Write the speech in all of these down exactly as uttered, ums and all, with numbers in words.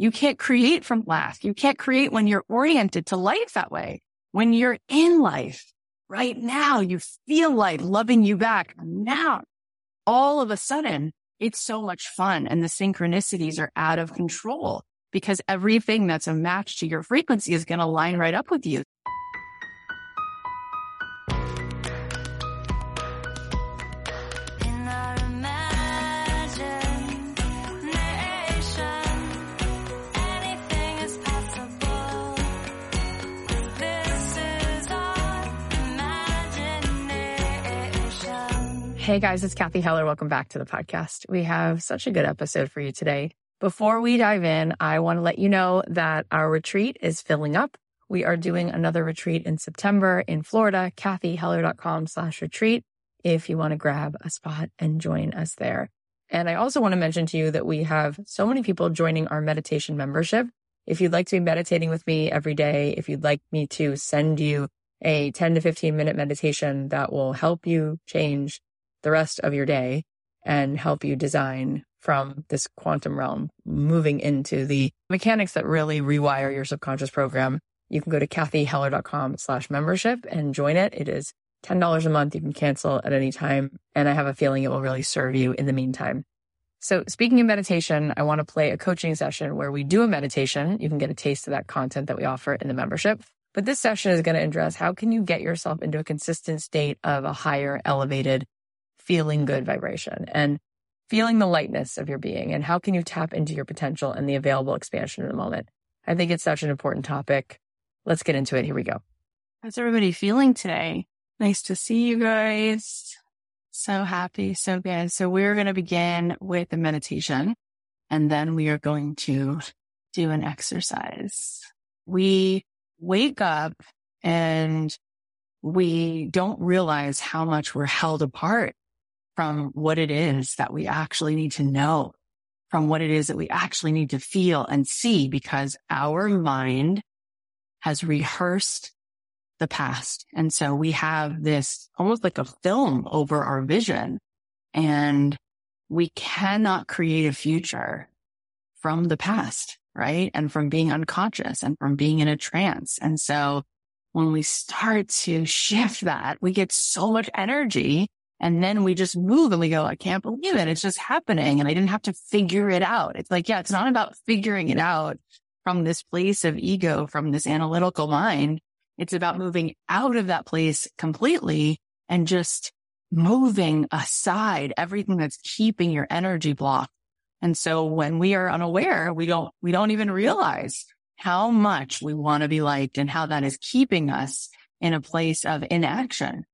You can't create from lack. You can't create when you're oriented to life that way. When you're in life right now, you feel life loving you back now. All of a sudden, it's so much fun and the synchronicities are out of control because everything that's a match to your frequency is going to line right up with you. Hey guys, it's Cathy Heller. Welcome back to the podcast. We have such a good episode for you today. Before we dive in, I want to let you know that our retreat is filling up. We are doing another retreat in September in Florida, Cathy Heller dot com slash retreat, if you want to grab a spot and join us there. And I also want to mention to you that we have so many people joining our meditation membership. If you'd like to be meditating with me every day, if you'd like me to send you a ten to fifteen minute meditation that will help you change the rest of your day and help you design from this quantum realm, moving into the mechanics that really rewire your subconscious program, you can go to Cathy Heller dot com slash membership and join it. It is ten dollars a month. You can cancel at any time. And I have a feeling it will really serve you in the meantime. So speaking of meditation, I want to play a coaching session where we do a meditation. You can get a taste of that content that we offer in the membership. But this session is going to address how can you get yourself into a consistent state of a higher, elevated, feeling good vibration and feeling the lightness of your being, and how can you tap into your potential and the available expansion in the moment. I think it's such an important topic. Let's get into it. Here we go. How's everybody feeling today? Nice to see you guys. So happy, so good. So we're going to begin with a meditation, and then we are going to do an exercise. We wake up and we don't realize how much we're held apart from what it is that we actually need to know, from what it is that we actually need to feel and see, because our mind has rehearsed the past. And so we have this almost like a film over our vision, and we cannot create a future from the past, right? And from being unconscious and from being in a trance. And so when we start to shift that, we get so much energy. And then we just move and we go, I can't believe it. It's just happening. And I didn't have to figure it out. It's like, yeah, it's not about figuring it out from this place of ego, from this analytical mind. It's about moving out of that place completely and just moving aside everything that's keeping your energy blocked. And so when we are unaware, we don't, we don't even realize how much we want to be liked and how that is keeping us in a place of inaction.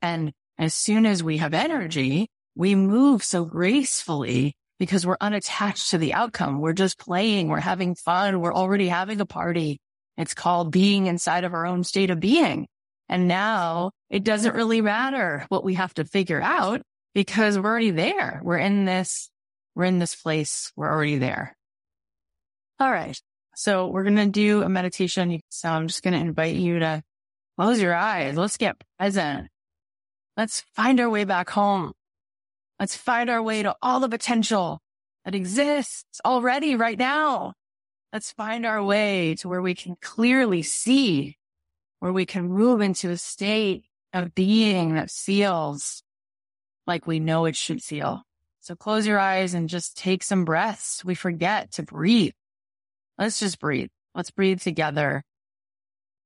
And as soon as we have energy, we move so gracefully because we're unattached to the outcome. We're just playing. We're having fun. We're already having a party. It's called being inside of our own state of being. And now it doesn't really matter what we have to figure out because we're already there. We're in this, we're in this place. We're already there. All right. So we're going to do a meditation. So I'm just going to invite you to close your eyes. Let's get present. Let's find our way back home. Let's find our way to all the potential that exists already right now. Let's find our way to where we can clearly see, where we can move into a state of being that feels like we know it should feel. So close your eyes and just take some breaths. We forget to breathe. Let's just breathe. Let's breathe together.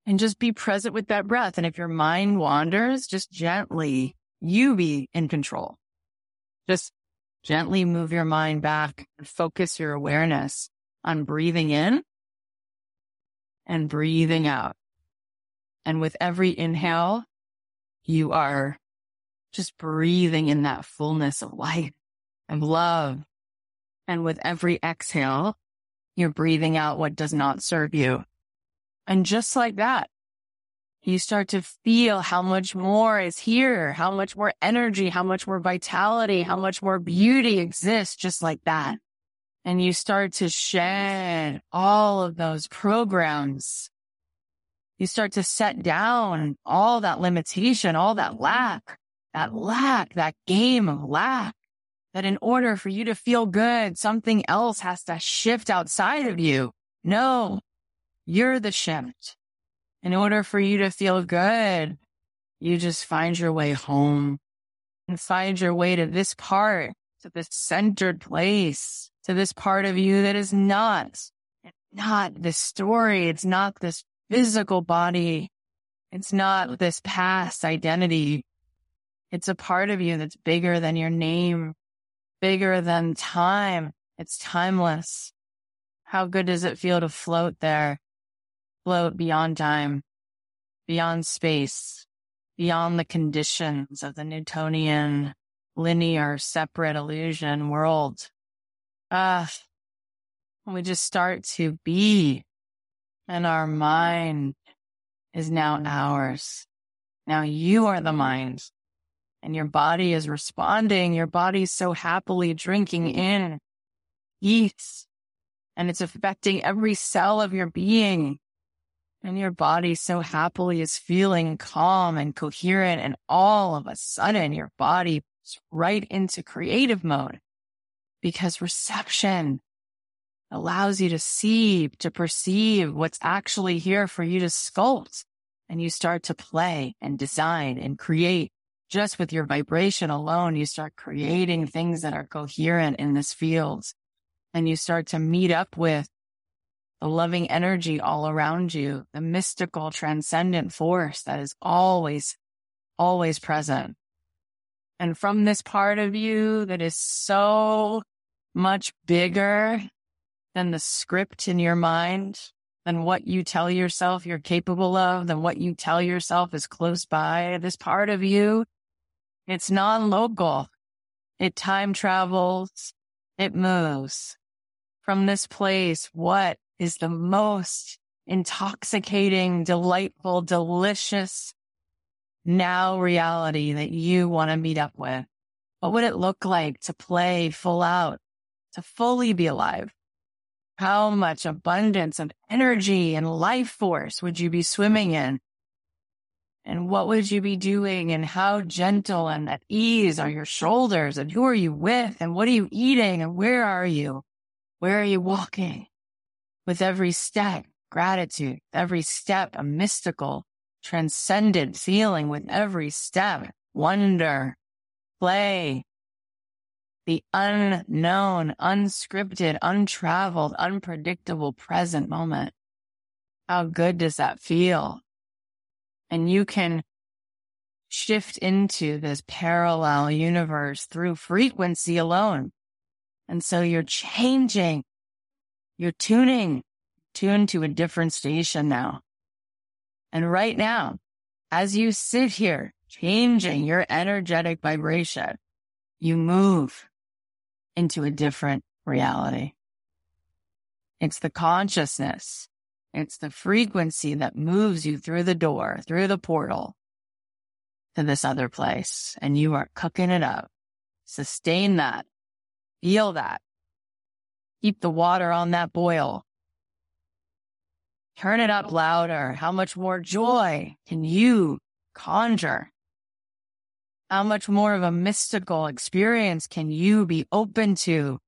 And just be present with that breath. And if your mind wanders, just gently, you be in control. Just gently move your mind back and focus your awareness on breathing in and breathing out. And with every inhale, you are just breathing in that fullness of life and love. And with every exhale, you're breathing out what does not serve you. And just like that, you start to feel how much more is here, how much more energy, how much more vitality, how much more beauty exists just like that. And you start to shed all of those programs. You start to set down all that limitation, all that lack, that lack, that game of lack, that in order for you to feel good, something else has to shift outside of you. No, you're the shift. In order for you to feel good, you just find your way home and find your way to this part, to this centered place, to this part of you that is not, not this story. It's not this physical body. It's not this past identity. It's a part of you that's bigger than your name, bigger than time. It's timeless. How good does it feel to float there? Float beyond time, beyond space, beyond the conditions of the Newtonian, linear, separate illusion world. Ah, uh, we just start to be, and our mind is now ours. Now you are the mind, and your body is responding. Your body's so happily drinking in peace, and it's affecting every cell of your being. And your body so happily is feeling calm and coherent, and all of a sudden your body is right into creative mode, because reception allows you to see, to perceive what's actually here for you to sculpt. And you start to play and design and create just with your vibration alone. You start creating things that are coherent in this field, and you start to meet up with the loving energy all around you, the mystical, transcendent force that is always, always present. And from this part of you that is so much bigger than the script in your mind, than what you tell yourself you're capable of, than what you tell yourself is close by, this part of you, it's non-local. It time travels. It moves. From this place, what is the most intoxicating, delightful, delicious now reality that you want to meet up with? What would it look like to play full out, to fully be alive? How much abundance of energy and life force would you be swimming in? And what would you be doing? And how gentle and at ease are your shoulders? And who are you with? And what are you eating? And where are you? Where are you walking? With every step, gratitude. Every step, a mystical, transcendent feeling. With every step, wonder, play. The unknown, unscripted, untraveled, unpredictable present moment. How good does that feel? And you can shift into this parallel universe through frequency alone. And so you're changing. You're tuning, tuned to a different station now. And right now, as you sit here, changing your energetic vibration, you move into a different reality. It's the consciousness. It's the frequency that moves you through the door, through the portal to this other place. And you are cooking it up. Sustain that. Feel that. Keep the water on that boil. Turn it up louder. How much more joy can you conjure? How much more of a mystical experience can you be open to?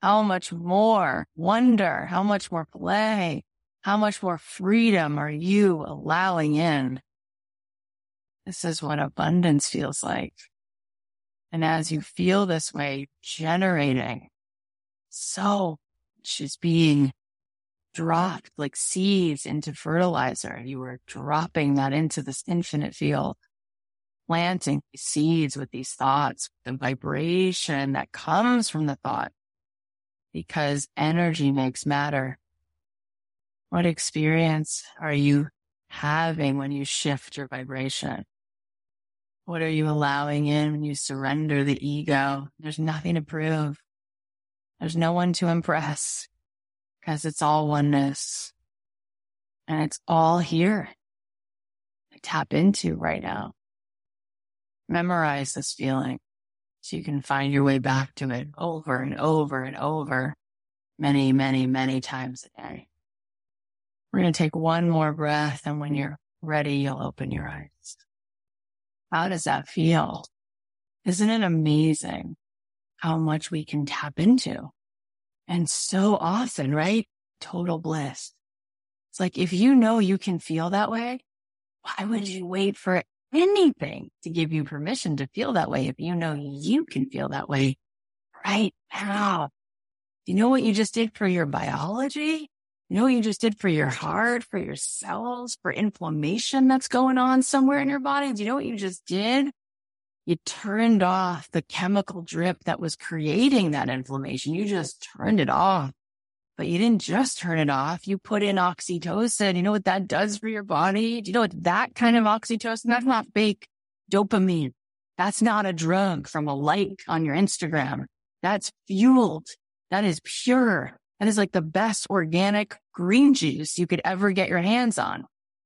How much more wonder? How much more play? How much more freedom are you allowing in? This is what abundance feels like. And as you feel this way, generating so much is being dropped like seeds into fertilizer. You are dropping that into this infinite field, planting seeds with these thoughts, the vibration that comes from the thought, because energy makes matter. What experience are you having when you shift your vibration? What are you allowing in when you surrender the ego? There's nothing to prove. There's no one to impress, because it's all oneness, and it's all here. I tap into right now. Memorize this feeling so you can find your way back to it over and over and over many, many, many times a day. We're going to take one more breath, and when you're ready, you'll open your eyes. How does that feel? Isn't it amazing how much we can tap into. And so often, right? Total bliss. It's like, if you know you can feel that way, why would you wait for anything to give you permission to feel that way if you know you can feel that way right now? You know what you just did for your biology? You know what you just did for your heart, for your cells, for inflammation that's going on somewhere in your body? Do you know what you just did? You turned off the chemical drip that was creating that inflammation. You just turned it off. But you didn't just turn it off. You put in oxytocin. You know what that does for your body? Do you know what that kind of oxytocin? That's not fake dopamine. That's not a drug from a like on your Instagram. That's fueled. That is pure. That is like the best organic green juice you could ever get your hands on.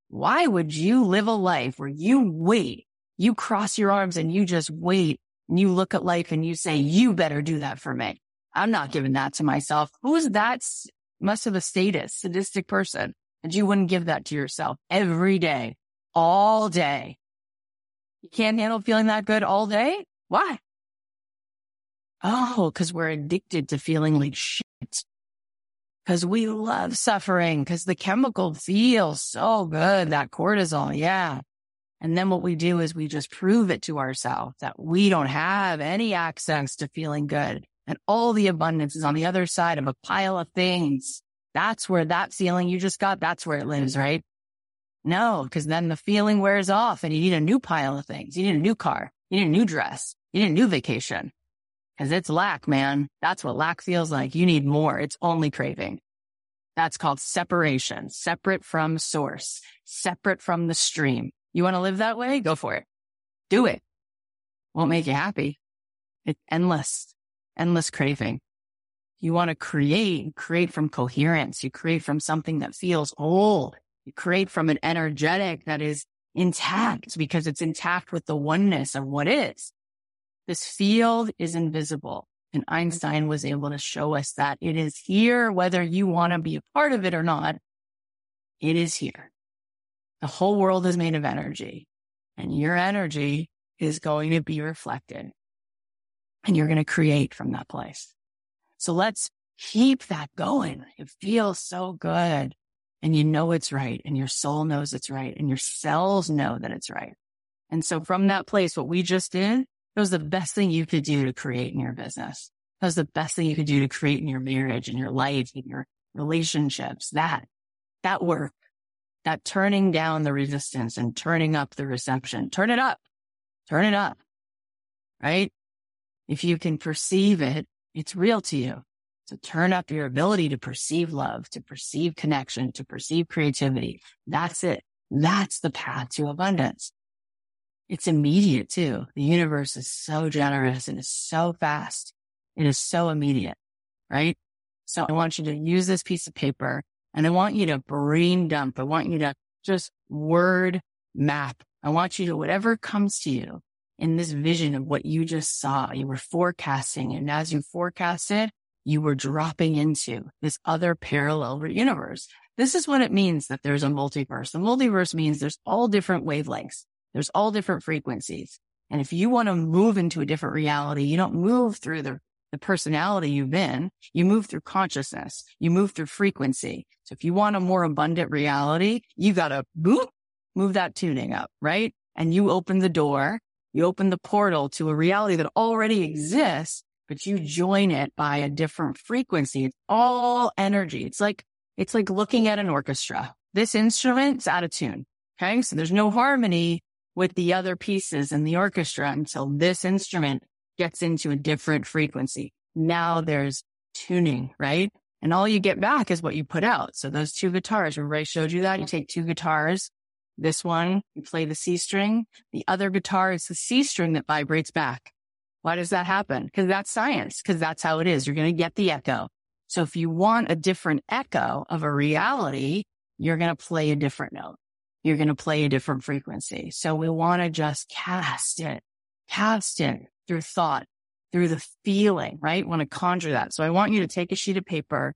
Why would you live a life where you wait? You cross your arms and you just wait and you look at life and you say, you better do that for me. I'm not giving that to myself. Who's that? Must have a sadist, sadistic person that you wouldn't give that to yourself every day, all day. You can't handle feeling that good all day? Why? Oh, because we're addicted to feeling like shit. Because we love suffering, because the chemical feels so good, that cortisol, yeah. And then what we do is we just prove it to ourselves that we don't have any access to feeling good. And all the abundance is on the other side of a pile of things. That's where that feeling you just got, that's where it lives, right? No, because then the feeling wears off and you need a new pile of things. You need a new car. You need a new dress. You need a new vacation. Because it's lack, man. That's what lack feels like. You need more. It's only craving. That's called separation. Separate from source. Separate from the stream. You want to live that way? Go for it. Do it. Won't make you happy. It's endless. Endless craving. You want to create, create from coherence. You create from something that feels whole. You create from an energetic that is intact because it's intact with the oneness of what is. This field is invisible. And Einstein was able to show us that it is here, whether you want to be a part of it or not. It is here. The whole world is made of energy, and your energy is going to be reflected. And you're going to create from that place. So let's keep that going. It feels so good. And you know it's right. And your soul knows it's right. And your cells know that it's right. And so from that place, what we just did, it was the best thing you could do to create in your business. That was the best thing you could do to create in your marriage, in your life, in your relationships. That, that work, that turning down the resistance and turning up the reception. Turn it up. Turn it up. Right? If you can perceive it, it's real to you. So turn up your ability to perceive love, to perceive connection, to perceive creativity. That's it. That's the path to abundance. It's immediate too. The universe is so generous and is so fast. It is so immediate, right? So I want you to use this piece of paper and I want you to brain dump. I want you to just word map. I want you to, whatever comes to you, in this vision of what you just saw, you were forecasting. And as you forecasted, you were dropping into this other parallel universe. This is what it means that there's a multiverse. The multiverse means there's all different wavelengths. There's all different frequencies. And if you want to move into a different reality, you don't move through the, the personality you've been. You move through consciousness. You move through frequency. So if you want a more abundant reality, you got to boop, move that tuning up, right? And you open the door. You open the portal to a reality that already exists, but you join it by a different frequency. It's all energy. It's like, it's like looking at an orchestra. This instrument's out of tune. Okay. So there's no harmony with the other pieces in the orchestra until this instrument gets into a different frequency. Now there's tuning, right? And all you get back is what you put out. So those two guitars, remember I showed you that? You take two guitars. This one, you play the C string. The other guitar is the C string that vibrates back. Why does that happen? Because that's science, because that's how it is. You're going to get the echo. So if you want a different echo of a reality, you're going to play a different note. You're going to play a different frequency. So we want to just cast it, cast it through thought, through the feeling, right? Want to conjure that. So I want you to take a sheet of paper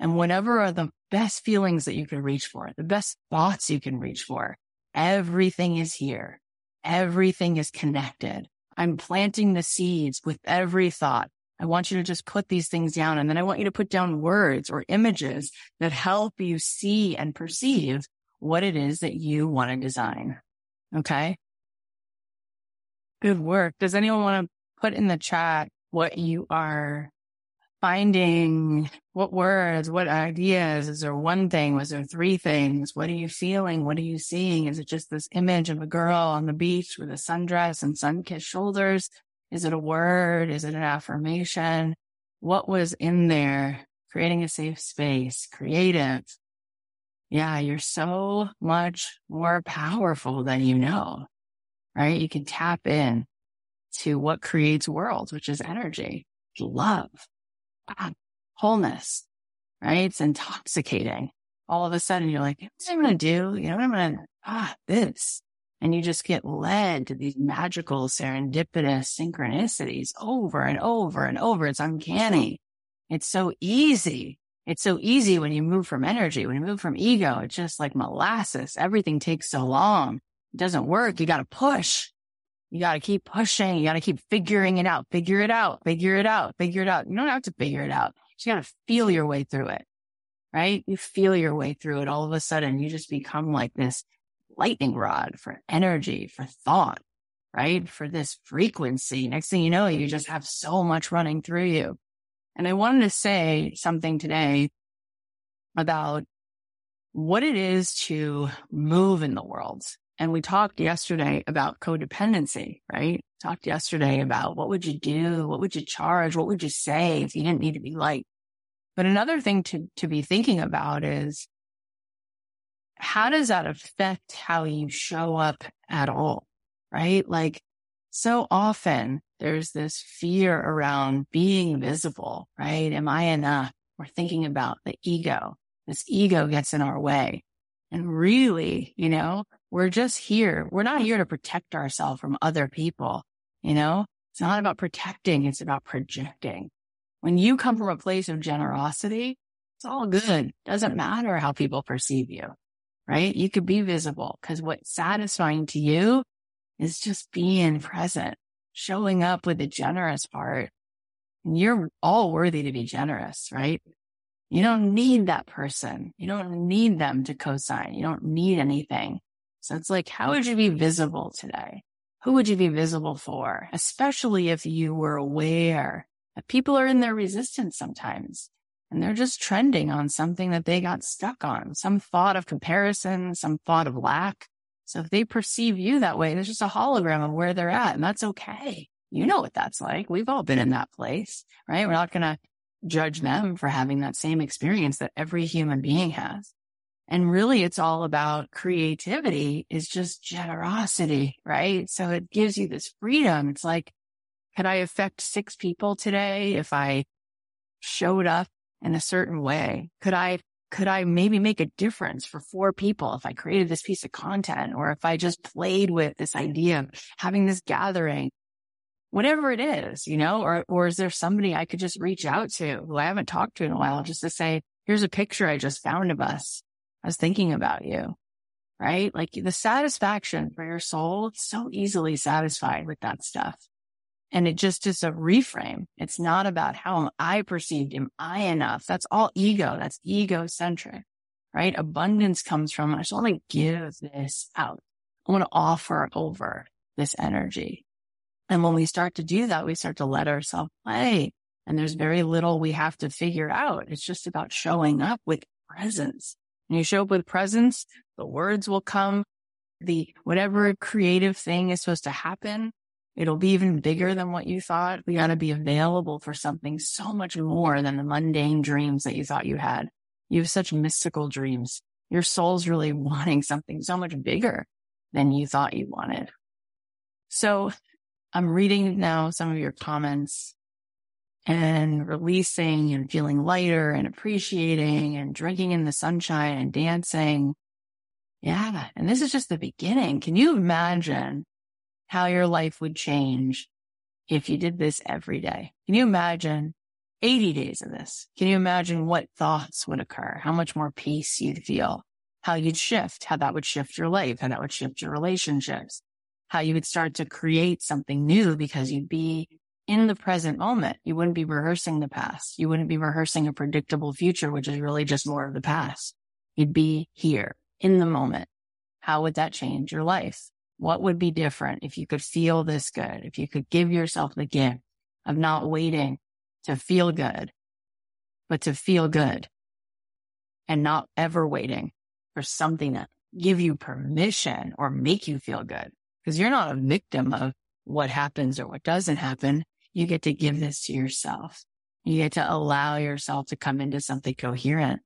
and whatever are the best feelings that you can reach for, the best thoughts you can reach for, everything is here. Everything is connected. I'm planting the seeds with every thought. I want you to just put these things down. And then I want you to put down words or images that help you see and perceive what it is that you want to design. Okay. Good work. Does anyone want to put in the chat what you are finding? What words, what ideas? Is there one thing? Was there three things? What are you feeling? What are you seeing? Is it just this image of a girl on the beach with a sundress and sun-kissed shoulders? Is it a word? Is it an affirmation? What was in there? Creating a safe space, creative. Yeah, you're so much more powerful than you know, right? You can tap in to what creates worlds, which is energy, love, wholeness, right? It's intoxicating. All of a sudden, you're like, what am I going to do? You know what I'm going to, ah, this. And you just get led to these magical, serendipitous synchronicities over and over and over. It's uncanny. It's so easy. It's so easy when you move from energy, when you move from ego. It's just like molasses. Everything takes so long. It doesn't work. You got to push. You got to keep pushing. You got to keep figuring it out. Figure it out. Figure it out. Figure it out. You don't have to figure it out. You got to feel your way through it, right? You feel your way through it. All of a sudden, you just become like this lightning rod for energy, for thought, right? For this frequency. Next thing you know, you just have so much running through you. And I wanted to say something today about what it is to move in the world. And we talked yesterday about codependency, right? Talked yesterday about what would you do? What would you charge? What would you say if you didn't need to be liked? But another thing to, to be thinking about is, how does that affect how you show up at all, right? Like, so often there's this fear around being visible, right? Am I enough? We're thinking about the ego. This ego gets in our way. And really, you know, we're just here. We're not here to protect ourselves from other people, you know? It's not about protecting. It's about projecting. When you come from a place of generosity, it's all good. Doesn't matter how people perceive you. Right? You could be visible because what's satisfying to you is just being present, showing up with a generous heart. And you're all worthy to be generous, right? You don't need that person. You don't need them to co-sign. You don't need anything. So it's like, how would you be visible today? Who would you be visible for? Especially if you were aware that people are in their resistance sometimes. And they're just trending on something that they got stuck on, some thought of comparison, some thought of lack. So if they perceive you that way, there's just a hologram of where they're at, and that's okay. You know what that's like. We've all been in that place, right? We're not going to judge them for having that same experience that every human being has. And really, it's all about creativity is just generosity, right? So it gives you this freedom. It's like, could I affect six people today if I showed up in a certain way? Could I, could I maybe make a difference for four people if I created this piece of content, or if I just played with this idea of having this gathering, whatever it is, you know, or, or is there somebody I could just reach out to who I haven't talked to in a while just to say, here's a picture I just found of us. I was thinking about you, right? Like the satisfaction for your soul, it's so easily satisfied with that stuff. And it just is a reframe. It's not about how am I perceived? Am I enough? That's all ego. That's egocentric, right? Abundance comes from, I just want to give this out. I want to offer over this energy. And when we start to do that, we start to let ourselves play. And there's very little we have to figure out. It's just about showing up with presence. When you show up with presence, the words will come. The whatever creative thing is supposed to happen, it'll be even bigger than what you thought. We got to be available for something so much more than the mundane dreams that you thought you had. You have such mystical dreams. Your soul's really wanting something so much bigger than you thought you wanted. So I'm reading now some of your comments and releasing and feeling lighter and appreciating and drinking in the sunshine and dancing. Yeah. And this is just the beginning. Can you imagine how your life would change if you did this every day? Can you imagine eighty days of this? Can you imagine what thoughts would occur? How much more peace you'd feel? How you'd shift? How that would shift your life? How that would shift your relationships? how you would start to create something new because you'd be in the present moment. You wouldn't be rehearsing the past. You wouldn't be rehearsing a predictable future, which is really just more of the past. You'd be here in the moment. How would that change your life? What would be different if you could feel this good? If you could give yourself the gift of not waiting to feel good, but to feel good, and not ever waiting for something to give you permission or make you feel good, because you're not a victim of what happens or what doesn't happen. You get to give this to yourself. You get to allow yourself to come into something coherent.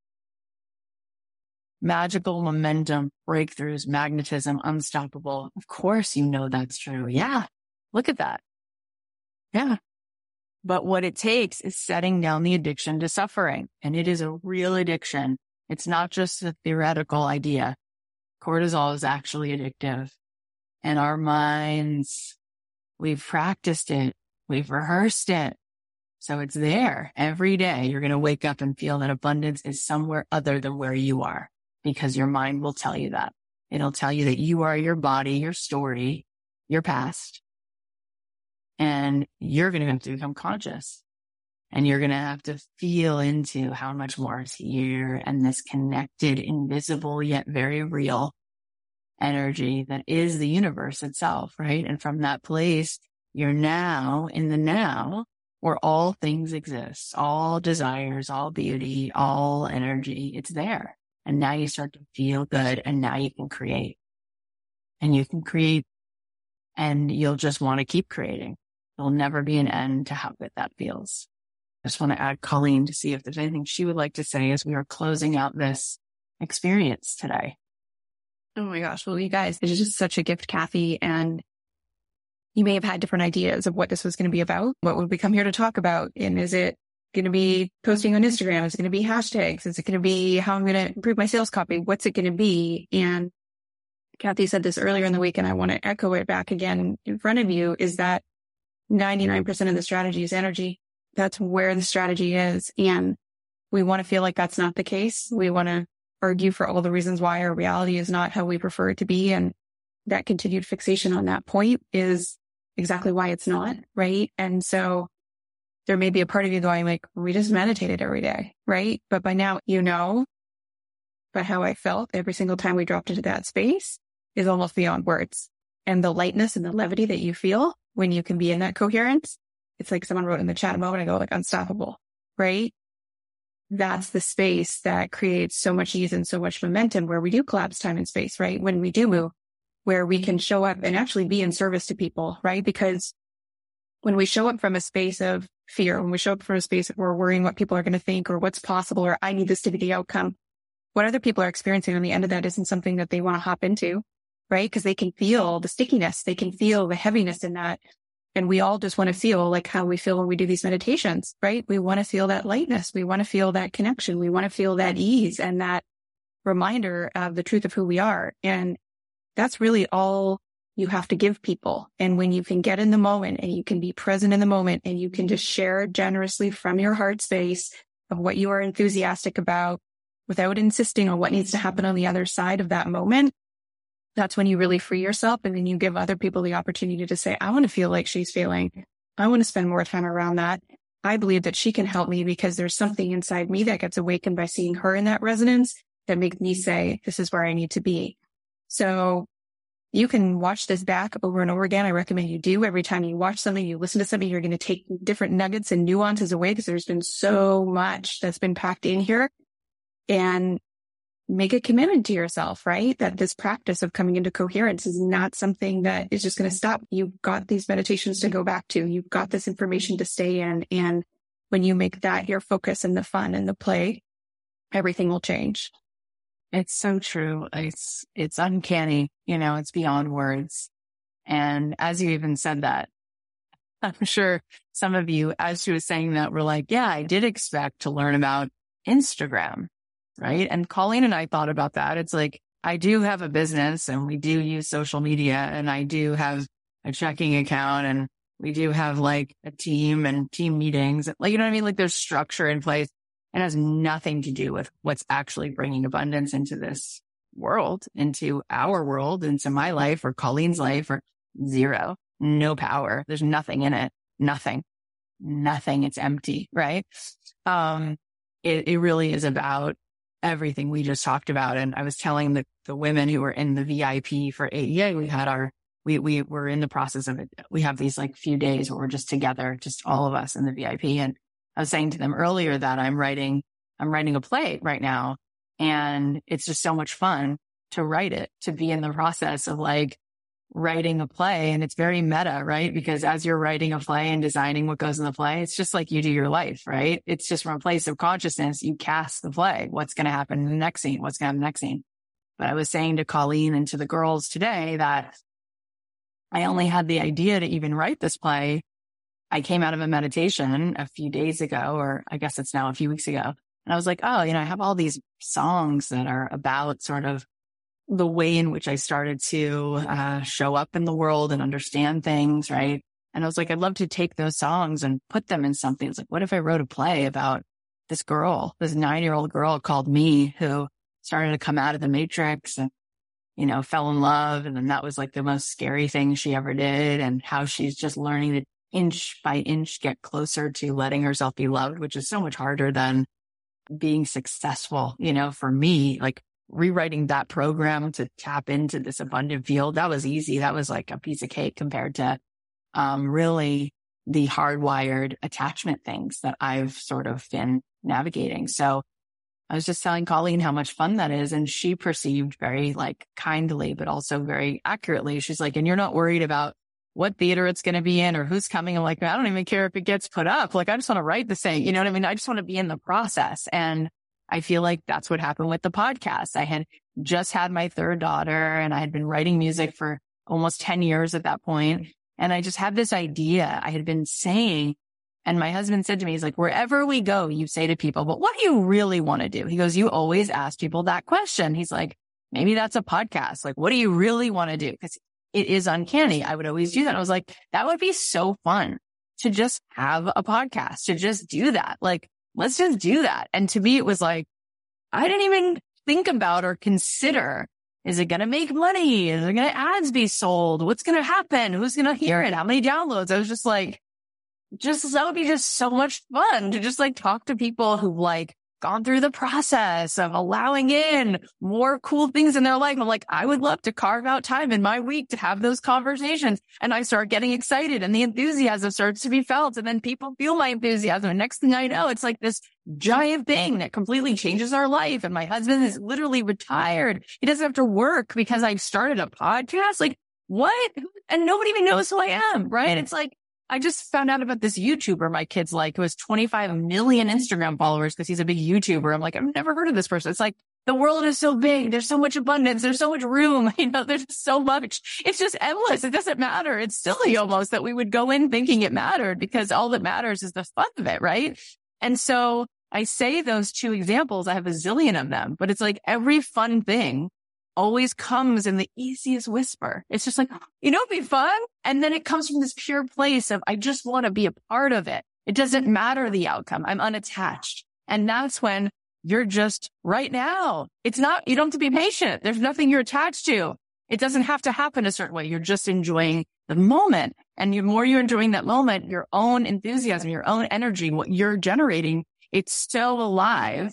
Magical momentum, breakthroughs, magnetism, unstoppable. Of course, you know that's true. Yeah. Look at that. Yeah. But what it takes is setting down the addiction to suffering. And it is a real addiction. It's not just a theoretical idea. Cortisol is actually addictive. And our minds, we've practiced it. We've rehearsed it. So it's there every day. You're going to wake up and feel that abundance is somewhere other than where you are, because your mind will tell you that. It'll tell you that you are your body, your story, your past. And you're going to have to become conscious, and you're going to have to feel into how much more is here, and this connected, invisible, yet very real energy that is the universe itself, right? And from that place, you're now in the now, where all things exist, all desires, all beauty, all energy. It's there. And now you start to feel good, and now you can create and you can create and you'll just want to keep creating. There'll never be an end to how good that feels. I just want to add Colleen to see if there's anything she would like to say as we are closing out this experience today. Oh my gosh. Well, you guys, this is just such a gift, Cathy. And you may have had different ideas of what this was going to be about. What would we come here to talk about? And is it going to be posting on Instagram? Is it going to be hashtags? Is it going to be how I'm going to improve my sales copy? What's it going to be? And Cathy said this earlier in the week, and I want to echo it back again in front of you, is that ninety-nine percent of the strategy is energy. That's where the strategy is. And we want to feel like that's not the case. We want to argue for all the reasons why our reality is not how we prefer it to be. And that continued fixation on that point is exactly why it's not, right? And so there may be a part of you going like, we just meditated every day, right? But by now, you know, but how I felt every single time we dropped into that space is almost beyond words. And the lightness and the levity that you feel when you can be in that coherence, it's like someone wrote in the chat a moment ago, like unstoppable, right? That's the space that creates so much ease and so much momentum, where we do collapse time and space, right? When we do move, where we can show up and actually be in service to people, right? Because when we show up from a space of fear, when we show up from a space where we're worrying what people are going to think or what's possible, or I need this to be the outcome, what other people are experiencing on the end of that isn't something that they want to hop into, right? Because they can feel the stickiness. They can feel the heaviness in that. And we all just want to feel like how we feel when we do these meditations, right? We want to feel that lightness. We want to feel that connection. We want to feel that ease and that reminder of the truth of who we are. And that's really all you have to give people. And when you can get in the moment and you can be present in the moment and you can just share generously from your heart space of what you are enthusiastic about without insisting on what needs to happen on the other side of that moment, that's when you really free yourself. And then you give other people the opportunity to say, I want to feel like she's feeling. I want to spend more time around that. I believe that she can help me because there's something inside me that gets awakened by seeing her in that resonance that makes me say, this is where I need to be. So you can watch this back over and over again. I recommend you do. Every time you watch something, you listen to something, you're going to take different nuggets and nuances away, because there's been so much that's been packed in here. And make a commitment to yourself, right? That this practice of coming into coherence is not something that is just going to stop. You've got these meditations to go back to. You've got this information to stay in. And when you make that your focus and the fun and the play, everything will change. It's so true. It's, it's uncanny. You know, it's beyond words. And as you even said that, I'm sure some of you, as she was saying that, were like, yeah, I did expect to learn about Instagram, right? And Colleen and I thought about that. It's like, I do have a business and we do use social media, and I do have a checking account, and we do have like a team and team meetings. Like, you know what I mean? Like, there's structure in place. It has nothing to do with what's actually bringing abundance into this world, into our world, into my life or Colleen's life or Zero. No power. There's nothing in it. Nothing. Nothing. It's empty, right? Um, it, it really is about everything we just talked about. And I was telling the, the women who were in the V I P for A D A, we had our, we, we were in the process of it. We have these like few days where we're just together, just all of us in the V I P. And I was saying to them earlier that I'm writing, I'm writing a play right now. And it's just so much fun to write it, to be in the process of like writing a play. And it's very meta, right? Because as you're writing a play and designing what goes in the play, it's just like you do your life, right? It's just from a place of consciousness, you cast the play. What's going to happen in the next scene? What's going to happen in the next scene? But I was saying to Colleen and to the girls today that I only had the idea to even write this play. I came out of a meditation a few days ago, or I guess it's now a few weeks ago. And I was like, oh, you know, I have all these songs that are about sort of the way in which I started to uh, show up in the world and understand things, right? And I was like, I'd love to take those songs and put them in something. It's like, what if I wrote a play about this girl, this nine-year-old girl called Me, who started to come out of the matrix and, you know, fell in love. And then that was like the most scary thing she ever did, and how she's just learning to inch by inch get closer to letting herself be loved, which is so much harder than being successful, you know, for me, like, rewriting that program to tap into this abundant field, that was easy. That was like a piece of cake compared to um, really the hardwired attachment things that I've sort of been navigating. So I was just telling Colleen how much fun that is. And she perceived very like kindly, but also very accurately. She's like, and you're not worried about what theater it's going to be in or who's coming. I'm like, I don't even care if it gets put up. Like, I just want to write the thing. You know what I mean? I just want to be in the process. And I feel like that's what happened with the podcast. I had just had my third daughter, and I had been writing music for almost ten years at that point. And I just had this idea I had been saying, and my husband said to me, he's like, wherever we go, you say to people, but what do you really want to do? He goes, you always ask people that question. He's like, maybe that's a podcast. Like, what do you really want to do? Because it is uncanny. I would always do that. I was like, that would be so fun to just have a podcast, to just do that. Like, let's just do that. And to me, it was like, I didn't even think about or consider, is it going to make money? Is it going to ads be sold? What's going to happen? Who's going to hear it? How many downloads? I was just like, just, that would be just so much fun to just like talk to people who've like gone through the process of allowing in more cool things in their life. I'm like, I would love to carve out time in my week to have those conversations. And I start getting excited, and the enthusiasm starts to be felt. And then people feel my enthusiasm. And next thing I know, it's like this giant thing that completely changes our life. And my husband is literally retired. He doesn't have to work because I've started a podcast. Like, what? And nobody even knows who I am, right? It's like, I just found out about this YouTuber my kids like, who has twenty-five million Instagram followers because he's a big YouTuber. I'm like, I've never heard of this person. It's like, the world is so big. There's so much abundance. There's so much room. You know, there's so much. It's just endless. It doesn't matter. It's silly almost that we would go in thinking it mattered, because all that matters is the fun of it, right? And so I say those two examples. I have a zillion of them, but it's like every fun thing always comes in the easiest whisper. It's just like, you know, it'd be fun. And then it comes from this pure place of, I just want to be a part of it. It doesn't matter the outcome. I'm unattached. And that's when you're just right now. It's not, you don't have to be patient. There's nothing you're attached to. It doesn't have to happen a certain way. You're just enjoying the moment. And the more you're enjoying that moment, your own enthusiasm, your own energy, what you're generating, it's so alive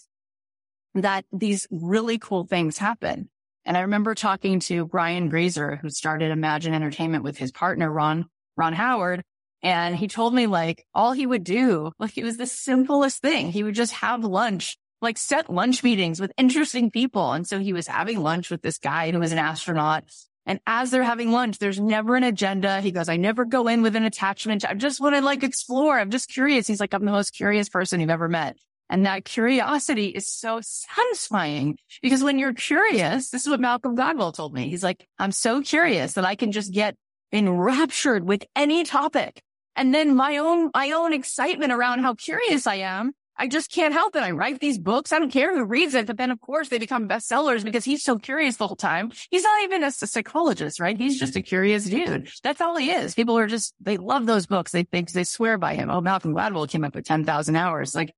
that these really cool things happen. And I remember talking to Brian Grazer, who started Imagine Entertainment with his partner, Ron, Ron Howard. And he told me, like, all he would do, like, it was the simplest thing. He would just have lunch, like set lunch meetings with interesting people. And so he was having lunch with this guy who was an astronaut. And as they're having lunch, there's never an agenda. He goes, I never go in with an attachment. I just want to like explore. I'm just curious. He's like, I'm the most curious person you've ever met. And that curiosity is so satisfying, because when you're curious, this is what Malcolm Gladwell told me. He's like, I'm so curious that I can just get enraptured with any topic. And then my own, my own excitement around how curious I am, I just can't help it. I write these books. I don't care who reads it. But then, of course, they become bestsellers because he's so curious the whole time. He's not even a psychologist, right? He's just a curious dude. That's all he is. People are just, they love those books. They think, they swear by him. Oh, Malcolm Gladwell came up with ten thousand hours. Like,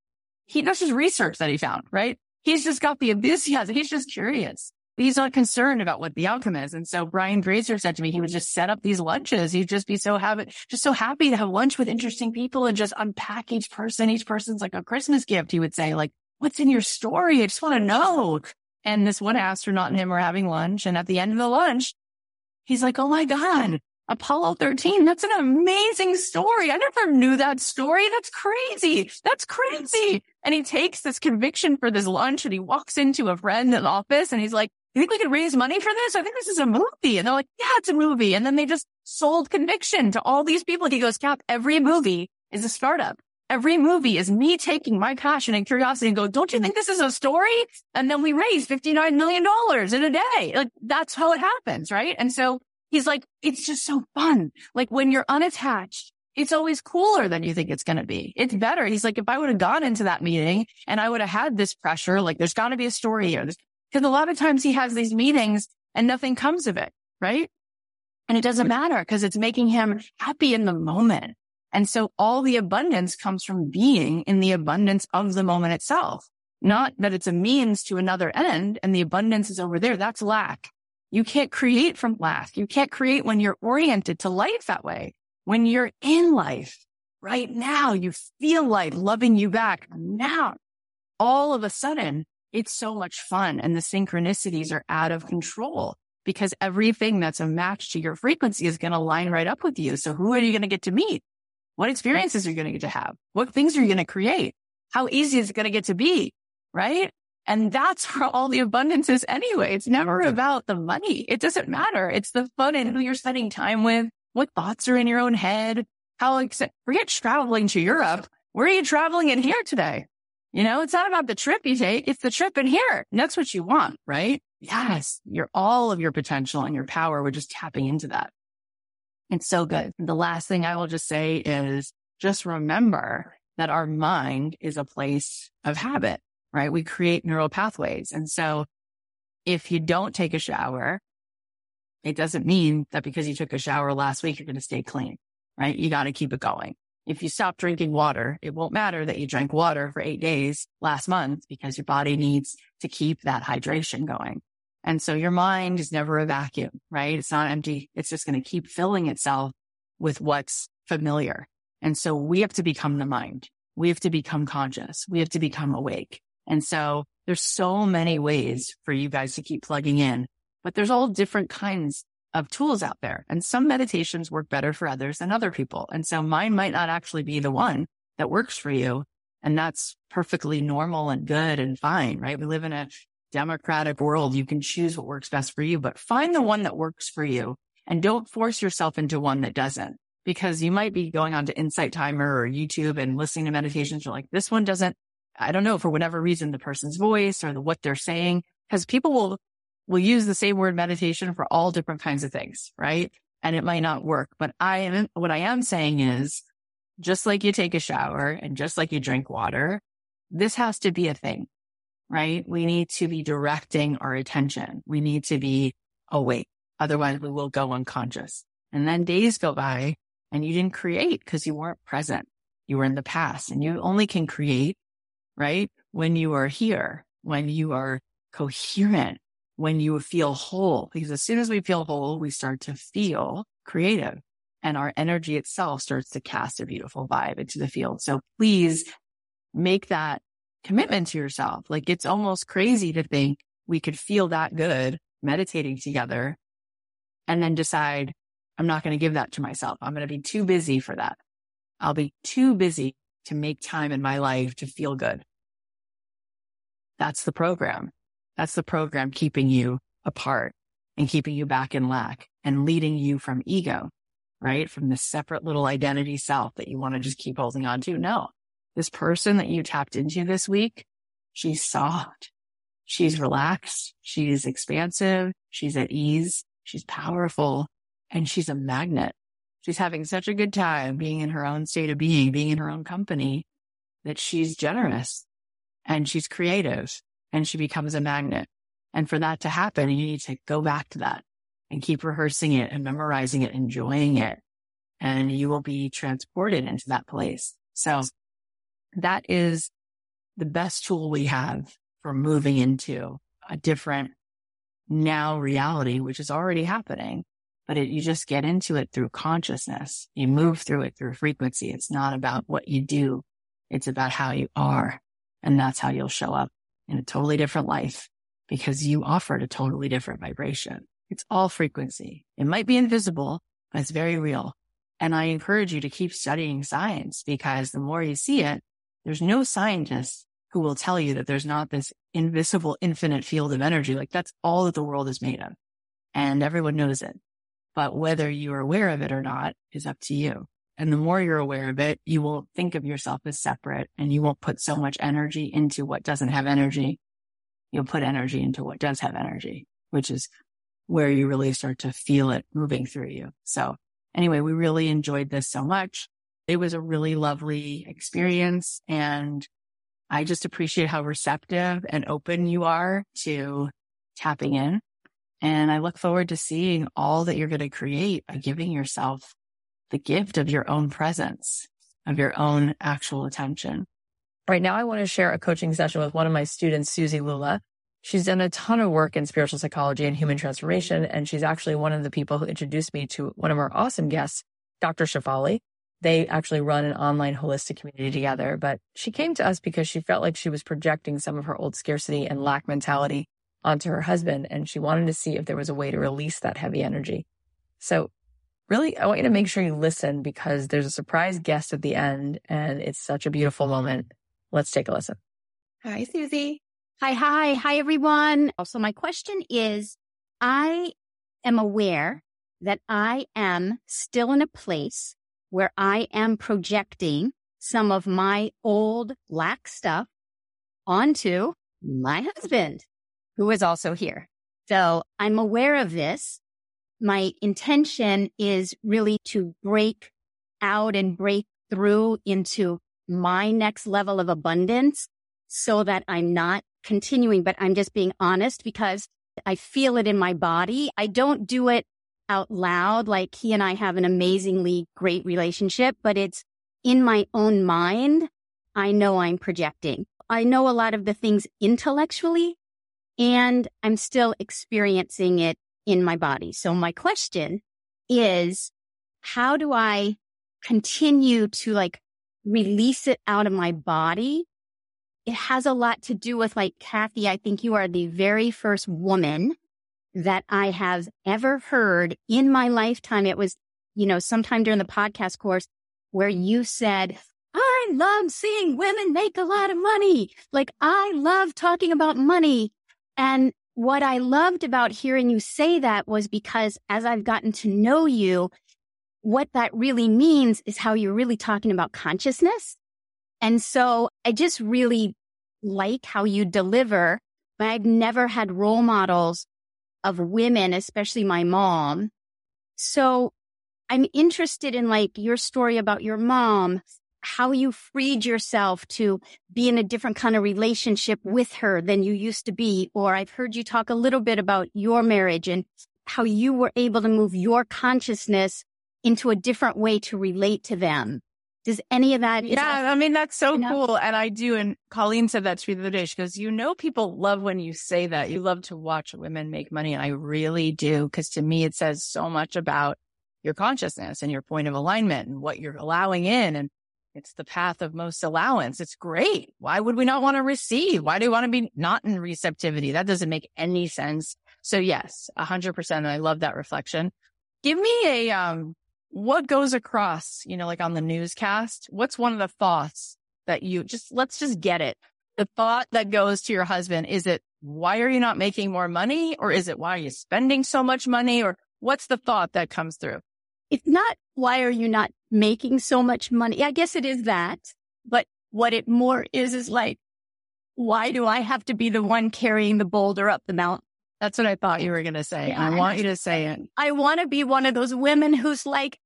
He, that's just research that he found, right? He's just got the enthusiasm. He's just curious. he's not concerned about what the outcome is. And so Brian Grazer said to me, he would just set up these lunches. He'd just be so happy, just so happy to have lunch with interesting people and just unpack each person. Each person's like a Christmas gift. He would say, like, what's in your story? I just want to know. And this one astronaut and him were having lunch. And at the end of the lunch, he's like, oh my God, Apollo thirteen, that's an amazing story. I never knew that story. That's crazy. That's crazy. And he takes this conviction for this lunch and he walks into a friend's office and he's like, you think we could raise money for this? I think this is a movie. And they're like, yeah, it's a movie. And then they just sold conviction to all these people. He goes, Cap, every movie is a startup. Every movie is me taking my passion and curiosity and go, don't you think this is a story? And then we raise fifty-nine million dollars in a day. Like, that's how it happens, right? And so he's like, it's just so fun. Like, when you're unattached, it's always cooler than you think it's going to be. It's better. He's like, if I would have gone into that meeting and I would have had this pressure, like, there's got to be a story here. Because a lot of times he has these meetings and nothing comes of it, right? And it doesn't matter because it's making him happy in the moment. And so all the abundance comes from being in the abundance of the moment itself, not that it's a means to another end and the abundance is over there. That's lack. You can't create from lack. You can't create when you're oriented to life that way. When you're in life right now, you feel life loving you back now. All of a sudden, it's so much fun and the synchronicities are out of control because everything that's a match to your frequency is going to line right up with you. So who are you going to get to meet? What experiences are you going to get to have? What things are you going to create? How easy is it going to get to be? Right? And that's where all the abundance is anyway. It's never about the money. It doesn't matter. It's the fun and who you're spending time with, what thoughts are in your own head, how, forget traveling to Europe. Where are you traveling in here today? You know, it's not about the trip you take. It's the trip in here. And that's what you want, right? Yes. You're all of your potential and your power. We're just tapping into that. It's so good. The last thing I will just say is just remember that our mind is a place of habit, right? We create neural pathways. And so if you don't take a shower, it doesn't mean that because you took a shower last week, you're going to stay clean, right? You got to keep it going. If you stop drinking water, it won't matter that you drank water for eight days last month because your body needs to keep that hydration going. And so your mind is never a vacuum, right? It's not empty. It's just going to keep filling itself with what's familiar. And so we have to become the mind. We have to become conscious. We have to become awake. And so there's so many ways for you guys to keep plugging in, but there's all different kinds of tools out there. And some meditations work better for others than other people. And so mine might not actually be the one that works for you. And that's perfectly normal and good and fine, right? We live in a democratic world. You can choose what works best for you, but find the one that works for you and don't force yourself into one that doesn't, because you might be going on to Insight Timer or YouTube and listening to meditations. You're like, this one doesn't, I don't know, for whatever reason, the person's voice or the, what they're saying, because people will, will use the same word meditation for all different kinds of things, right? And it might not work, but I am, what I am saying is just like you take a shower and just like you drink water, this has to be a thing. Right? We need to be directing our attention. We need to be awake. Otherwise we will go unconscious. And then days go by and you didn't create because you weren't present. You were in the past and you only can create, right? When you are here, when you are coherent, when you feel whole, because as soon as we feel whole, we start to feel creative and our energy itself starts to cast a beautiful vibe into the field. So please make that commitment to yourself. Like, it's almost crazy to think we could feel that good meditating together and then decide, I'm not going to give that to myself. I'm going to be too busy for that. I'll be too busy to make time in my life to feel good. That's the program. That's the program keeping you apart and keeping you back in lack and leading you from ego, right? From this separate little identity self that you want to just keep holding on to. No. This person that you tapped into this week, she's soft, she's relaxed, she's expansive, she's at ease, she's powerful, and she's a magnet. She's having such a good time being in her own state of being, being in her own company, that she's generous and she's creative and she becomes a magnet. And for that to happen, you need to go back to that and keep rehearsing it and memorizing it, enjoying it, and you will be transported into that place. So that is the best tool we have for moving into a different now reality, which is already happening, but it, you just get into it through consciousness. You move through it through frequency. It's not about what you do. It's about how you are. And that's how you'll show up in a totally different life because you offered a totally different vibration. It's all frequency. It might be invisible, but it's very real. And I encourage you to keep studying science because the more you see it, there's no scientist who will tell you that there's not this invisible infinite field of energy. Like that's all that the world is made of. And everyone knows it. But whether you're aware of it or not is up to you. And the more you're aware of it, you will think of yourself as separate and you won't put so much energy into what doesn't have energy. You'll put energy into what does have energy, which is where you really start to feel it moving through you. So anyway, we really enjoyed this so much. It was a really lovely experience. And I just appreciate how receptive and open you are to tapping in. And I look forward to seeing all that you're going to create by giving yourself the gift of your own presence, of your own actual attention. Right now, I want to share a coaching session with one of my students, Suzi Lula. She's done a ton of work in spiritual psychology and human transformation, and she's actually one of the people who introduced me to one of our awesome guests, Doctor Shefali. They actually run an online holistic community together, but she came to us because she felt like she was projecting some of her old scarcity and lack mentality onto her husband, and she wanted to see if there was a way to release that heavy energy. So really, I want you to make sure you listen because there's a surprise guest at the end and it's such a beautiful moment. Let's take a listen. Hi, Suzi. Hi, hi. Hi, everyone. Also, my question is, I am aware that I am still in a place where I am projecting some of my old lack stuff onto my husband, who is also here. So I'm aware of this. My intention is really to break out and break through into my next level of abundance so that I'm not continuing, but I'm just being honest because I feel it in my body. I don't do it out loud. Like he and I have an amazingly great relationship, but it's in my own mind. I know I'm projecting. I know a lot of the things intellectually and I'm still experiencing it in my body. So my question is, how do I continue to like release it out of my body? It has a lot to do with like, Cathy, I think you are the very first woman that I have ever heard in my lifetime. It was, you know, sometime during the podcast course where you said, I love seeing women make a lot of money. Like I love talking about money. And what I loved about hearing you say that was because as I've gotten to know you, what that really means is how you're really talking about consciousness. And so I just really like how you deliver, but I've never had role models of women, especially my mom. So I'm interested in like your story about your mom, how you freed yourself to be in a different kind of relationship with her than you used to be. Or I've heard you talk a little bit about your marriage and how you were able to move your consciousness into a different way to relate to them. Does any of that? Yeah, that, I mean, that's so enough? Cool. And I do. And Colleen said that to me the other day. She goes, you know, people love when you say that. You love to watch women make money. And I really do. Because to me, it says so much about your consciousness and your point of alignment and what you're allowing in. And it's the path of most allowance. It's great. Why would we not want to receive? Why do we want to be not in receptivity? That doesn't make any sense. So yes, one hundred percent. And I love that reflection. Give me a, um, what goes across, you know, like on the newscast, what's one of the thoughts that you just, let's just get it. The thought that goes to your husband, is it, why are you not making more money? Or is it, why are you spending so much money? Or what's the thought that comes through? It's not, why are you not making so much money? I guess it is that, but what it more is, is like, why do I have to be the one carrying the boulder up the mountain? That's what I thought you were going to say. Yeah, I want you to say it. I want to be one of those women who's like,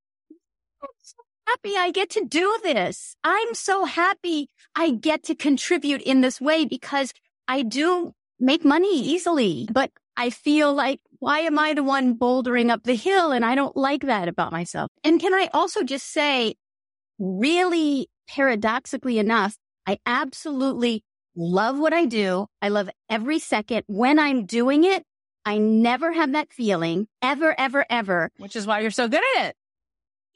I'm so happy I get to do this. I'm so happy I get to contribute in this way because I do make money easily. But I feel like, why am I the one bouldering up the hill? And I don't like that about myself. And can I also just say, really paradoxically enough, I absolutely love what I do. I love every second when I'm doing it. I never have that feeling ever, ever, ever. Which is why you're so good at it.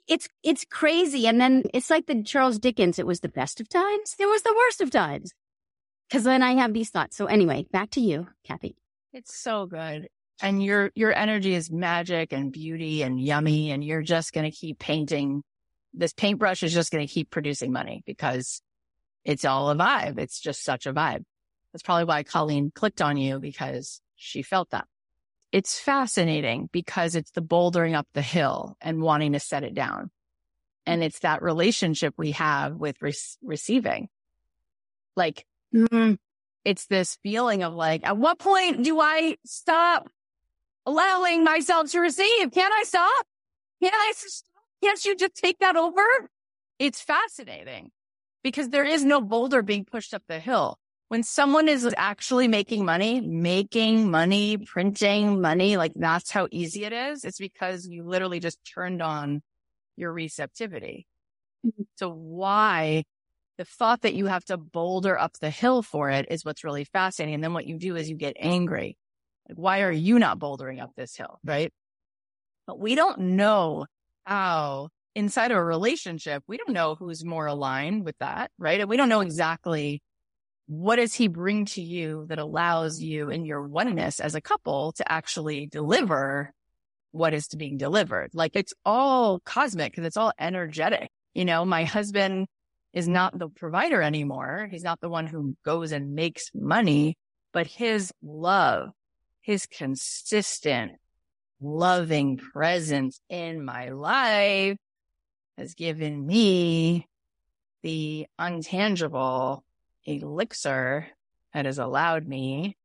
It's it's crazy. And then it's like the Charles Dickens. It was the best of times. It was the worst of times. Because then I have these thoughts. So anyway, back to you, Cathy. It's so good. And your your energy is magic and beauty and yummy. And you're just going to keep painting. This paintbrush is just going to keep producing money because it's all a vibe. It's just such a vibe. That's probably why Colleen clicked on you, because she felt that. It's fascinating because it's the bouldering up the hill and wanting to set it down. And it's that relationship we have with re- receiving. Like, mm-hmm. It's this feeling of like, at what point do I stop allowing myself to receive? Can I stop? Can I stop? Can't you just take that over? It's fascinating because there is no boulder being pushed up the hill. When someone is actually making money, making money, printing money, like that's how easy it is. It's because you literally just turned on your receptivity. Mm-hmm. So why the thought that you have to boulder up the hill for it is what's really fascinating. And then what you do is you get angry. Like, why are you not bouldering up this hill, right? But we don't know how inside of a relationship, we don't know who's more aligned with that, right? And we don't know exactly... what does he bring to you that allows you in your oneness as a couple to actually deliver what is to being delivered? Like, it's all cosmic because it's all energetic. You know, my husband is not the provider anymore. He's not the one who goes and makes money, but his love, his consistent, loving presence in my life has given me the untangible elixir that has allowed me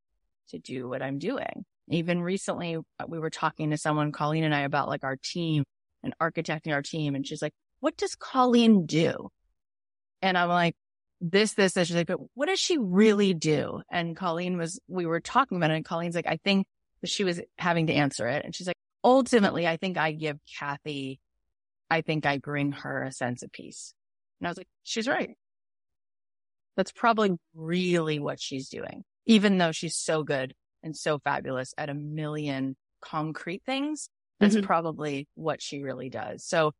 to do what I'm doing. Even recently, we were talking to someone, Colleen and I, about like our team and architecting our team. And she's like, what does Colleen do? And I'm like, this, this, this. She's like, but what does she really do? And Colleen was, we were talking about it. And Colleen's like, I think she was having to answer it. And she's like, ultimately, I think I give Cathy, I think I bring her a sense of peace. And I was like, she's right. That's probably really what she's doing, even though she's so good and so fabulous at a million concrete things. That's mm-hmm. probably what she really does. So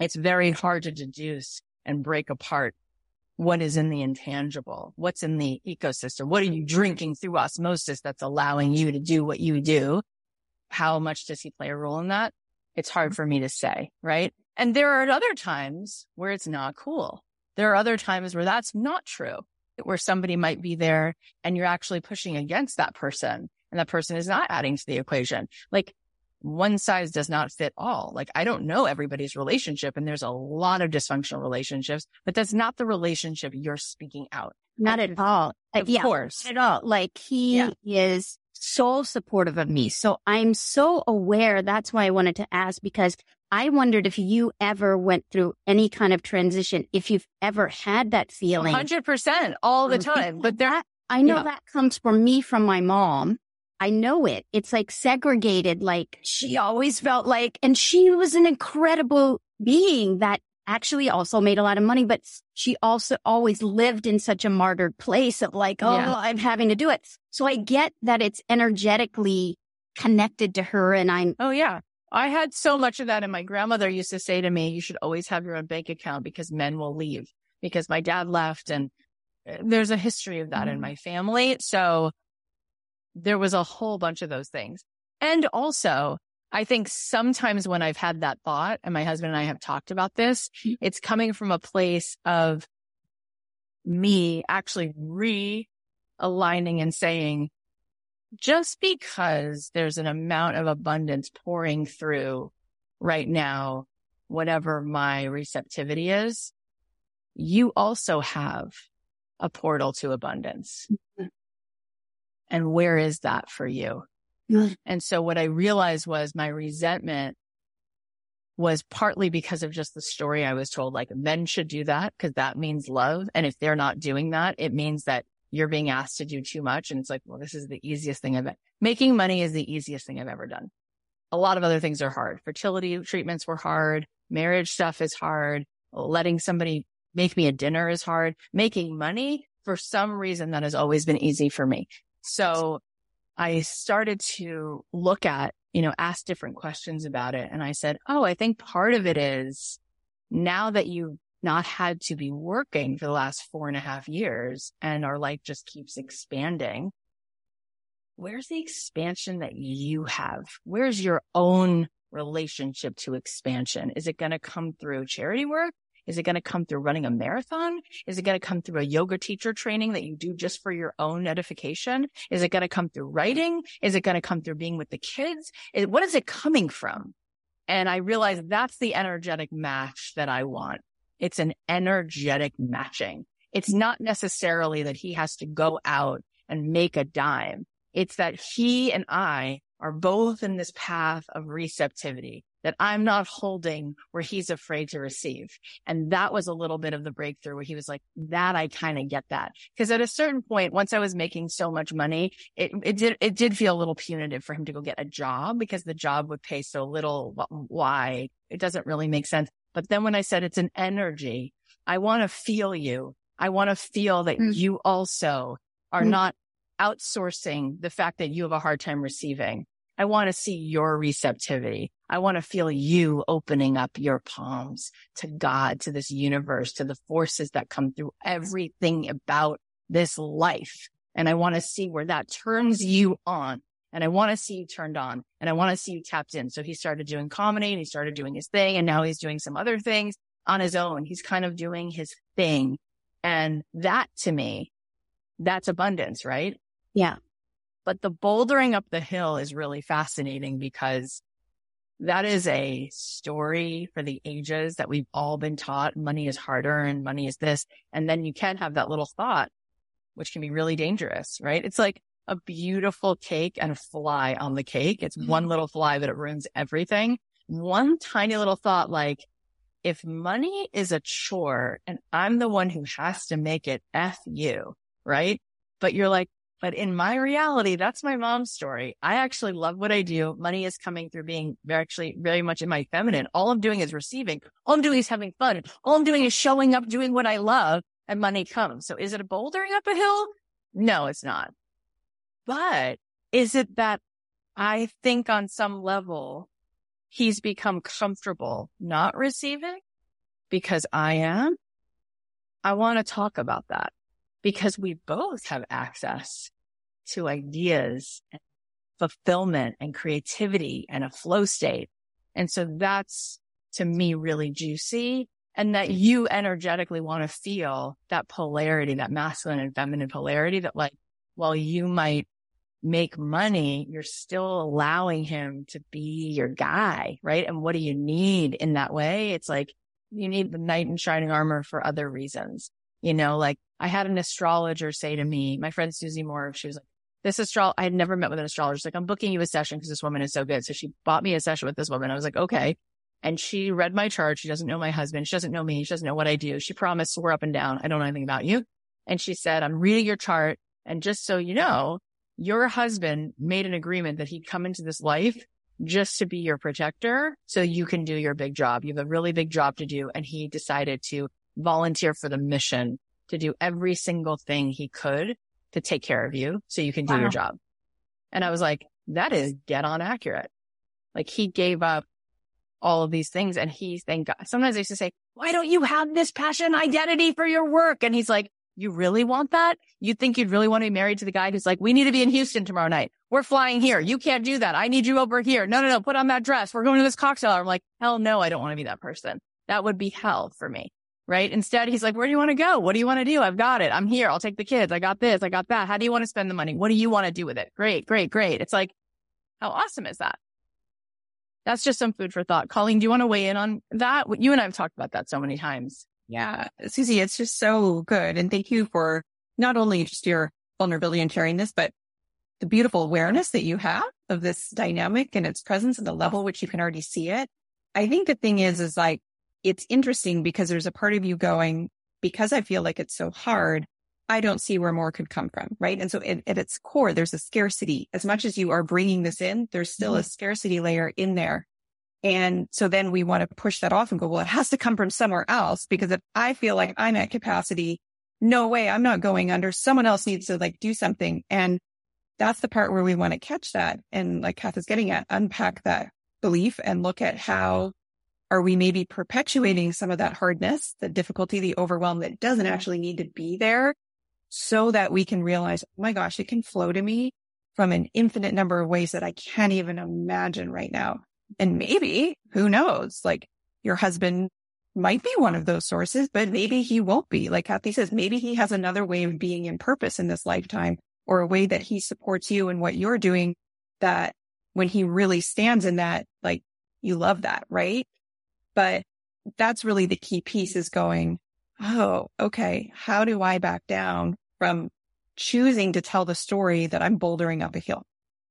it's very hard to deduce and break apart what is in the intangible, what's in the ecosystem, what are you drinking through osmosis that's allowing you to do what you do? How much does he play a role in that? It's hard for me to say, right? And there are other times where it's not cool. There are other times where that's not true, where somebody might be there and you're actually pushing against that person and that person is not adding to the equation. Like, one size does not fit all. Like, I don't know everybody's relationship, and there's a lot of dysfunctional relationships, but that's not the relationship you're speaking out. Not at all. Of yeah, course. Not at all. Like, he yeah. is so supportive of me. So I'm so aware. That's why I wanted to ask, because I wondered if you ever went through any kind of transition, if you've ever had that feeling. one hundred percent all the time. But there, I know yeah. that comes from me, from my mom. I know it. It's like segregated. Like, she always felt like, and she was an incredible being that actually also made a lot of money, but she also always lived in such a martyred place of like, oh, yeah. I'm having to do it. So I get that it's energetically connected to her. And I'm, oh yeah. I had so much of that. And my grandmother used to say to me, you should always have your own bank account because men will leave, because my dad left. And there's a history of that mm-hmm. in my family. So there was a whole bunch of those things. And also, I think sometimes when I've had that thought, and my husband and I have talked about this, it's coming from a place of me actually realigning and saying, just because there's an amount of abundance pouring through right now, whatever my receptivity is, you also have a portal to abundance. Mm-hmm. And where is that for you? Mm-hmm. And so what I realized was my resentment was partly because of just the story I was told, like, men should do that because that means love. And if they're not doing that, it means that you're being asked to do too much. And it's like, well, this is the easiest thing I've been. Making money is the easiest thing I've ever done. A lot of other things are hard. Fertility treatments were hard. Marriage stuff is hard. Letting somebody make me a dinner is hard. Making money, for some reason, that has always been easy for me. So I started to look at, you know, ask different questions about it. And I said, oh, I think part of it is now that you've not had to be working for the last four and a half years and our life just keeps expanding, where's the expansion that you have? Where's your own relationship to expansion? Is it going to come through charity work? Is it going to come through running a marathon? Is it going to come through a yoga teacher training that you do just for your own edification? Is it going to come through writing? Is it going to come through being with the kids? What is it coming from? And I realized that's the energetic match that I want. It's an energetic matching. It's not necessarily that he has to go out and make a dime. It's that he and I are both in this path of receptivity, that I'm not holding where he's afraid to receive. And that was a little bit of the breakthrough where he was like, that I kind of get that. Because at a certain point, once I was making so much money, it, it did it did feel a little punitive for him to go get a job because the job would pay so little. Why? It doesn't really make sense. But then when I said it's an energy, I want to feel you. I want to feel that mm. you also are mm. not outsourcing the fact that you have a hard time receiving. I want to see your receptivity. I want to feel you opening up your palms to God, to this universe, to the forces that come through everything about this life. And I want to see where that turns you on. And I want to see you turned on. And I want to see you tapped in. So he started doing comedy and he started doing his thing. And now he's doing some other things on his own. He's kind of doing his thing. And that to me, that's abundance, right? Yeah. But the bouldering up the hill is really fascinating because that is a story for the ages that we've all been taught. Money is harder and money is this. And then you can have that little thought, which can be really dangerous, right? It's like a beautiful cake and a fly on the cake. It's mm-hmm. one little fly, but it ruins everything. One tiny little thought, like, if money is a chore and I'm the one who has to make it, F you, right? But you're like, but in my reality, that's my mom's story. I actually love what I do. Money is coming through being actually very much in my feminine. All I'm doing is receiving. All I'm doing is having fun. All I'm doing is showing up, doing what I love, and money comes. So is it a bouldering up a hill? No, it's not. But is it that I think on some level he's become comfortable not receiving because I am? I want to talk about that. Because we both have access to ideas, and fulfillment, and creativity, and a flow state. And so that's, to me, really juicy. And that you energetically want to feel that polarity, that masculine and feminine polarity, that like, while you might make money, you're still allowing him to be your guy, right? And what do you need in that way? It's like, you need the knight in shining armor for other reasons. You know, like, I had an astrologer say to me, my friend Suzi Moore, she was like, this astrologer, I had never met with an astrologer. She's like, I'm booking you a session because this woman is so good. So she bought me a session with this woman. I was like, okay. And she read my chart. She doesn't know my husband. She doesn't know me. She doesn't know what I do. She promised we're up and down. I don't know anything about you. And she said, I'm reading your chart. And just so you know, your husband made an agreement that he'd come into this life just to be your protector so you can do your big job. You have a really big job to do. And he decided to volunteer for the mission to do every single thing he could to take care of you so you can do wow. your job. And I was like, that is dead on accurate. Like, he gave up all of these things and he, thank God. Sometimes I used to say, why don't you have this passion identity for your work? And he's like, you really want that? You think you'd really want to be married to the guy who's like, we need to be in Houston tomorrow night. We're flying here. You can't do that. I need you over here. No, no, no. Put on that dress. We're going to this cocktail. I'm like, hell no, I don't want to be that person. That would be hell for me. Right? Instead, he's like, where do you want to go? What do you want to do? I've got it. I'm here. I'll take the kids. I got this. I got that. How do you want to spend the money? What do you want to do with it? Great, great, great. It's like, how awesome is that? That's just some food for thought. Colleen, do you want to weigh in on that? You and I have talked about that so many times. Yeah. Suzi, it's just so good. And thank you for not only just your vulnerability and sharing this, but the beautiful awareness that you have of this dynamic and its presence and the level which you can already see it. I think the thing is, is like, it's interesting because there's a part of you going, because I feel like it's so hard, I don't see where more could come from, right? And so it, at its core, there's a scarcity. As much as you are bringing this in, there's still mm-hmm. a scarcity layer in there. And so then we want to push that off and go, well, it has to come from somewhere else because if I feel like I'm at capacity, no way, I'm not going under. Someone else needs to like do something. And that's the part where we want to catch that. And like Kath is getting at, unpack that belief and look at how are we maybe perpetuating some of that hardness, the difficulty, the overwhelm that doesn't actually need to be there, so that we can realize, oh my gosh, it can flow to me from an infinite number of ways that I can't even imagine right now. And maybe, who knows, like your husband might be one of those sources, but maybe he won't be. Like Cathy says, maybe he has another way of being in purpose in this lifetime, or a way that he supports you and what you're doing, that when he really stands in that, like you love that, right? But that's really the key piece, is going, oh, okay, how do I back down from choosing to tell the story that I'm bouldering up a hill?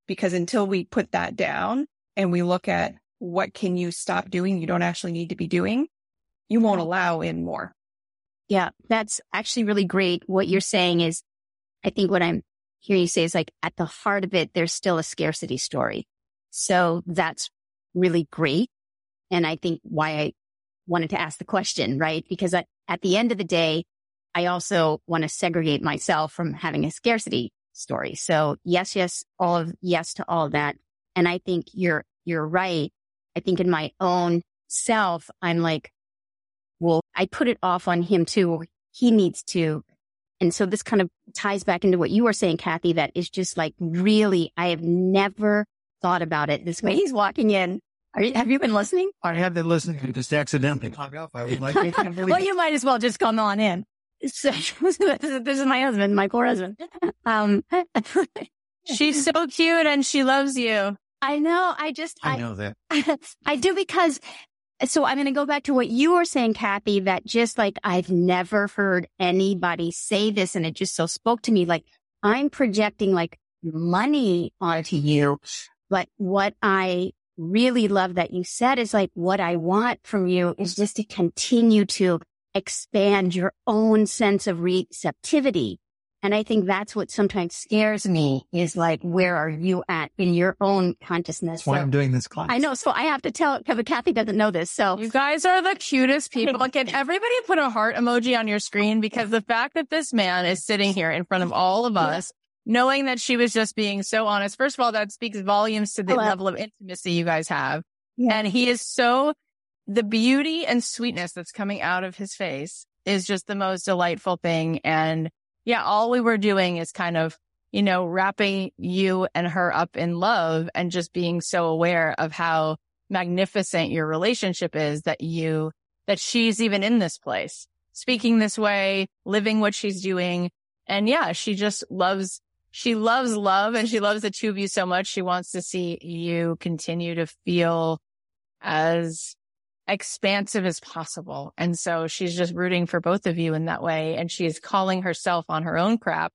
Because until we put that down and we look at what can you stop doing you don't actually need to be doing, you won't allow in more. Yeah, that's actually really great. What you're saying is, I think what I'm hearing you say is, like, at the heart of it, there's still a scarcity story. So that's really great. And I think why I wanted to ask the question, right? Because I, at the end of the day, I also want to segregate myself from having a scarcity story. So yes, yes, all of yes to all of that. And I think you're, you're right. I think in my own self, I'm like, well, I put it off on him too. He needs to. And so this kind of ties back into what you were saying, Cathy, that is just like, really, I have never thought about it this way. He's walking in. Are you, have you been listening? I have been listening. I just accidentally hung up. I was like, I can't believe well, you might as well just come on in. So, this is my husband, my poor husband. Um, She's so cute and she loves you. I know. I just, I, I know that. I, I do because... So I'm going to go back to what you were saying, Cathy, that just like, I've never heard anybody say this. And it just so spoke to me, like, I'm projecting like money onto you. But what I really love that you said is, like, what I want from you is just to continue to expand your own sense of receptivity. And I think that's what sometimes scares me, is like, where are you at in your own consciousness? That's why so, I'm doing this class. I know. So I have to tell, because Cathy doesn't know this. So you guys are the cutest people. Can everybody put a heart emoji on your screen? Because the fact that this man is sitting here in front of all of us, yeah, knowing that she was just being so honest. First of all, that speaks volumes to the Hello. level of intimacy you guys have. Yeah. And he is so, the beauty and sweetness that's coming out of his face is just the most delightful thing. And yeah, all we were doing is kind of, you know, wrapping you and her up in love and just being so aware of how magnificent your relationship is, that you, that she's even in this place, speaking this way, living what she's doing. And yeah, she just loves, she loves love, and she loves the two of you so much. She wants to see you continue to feel as expansive as possible. And so she's just rooting for both of you in that way. And she is calling herself on her own crap.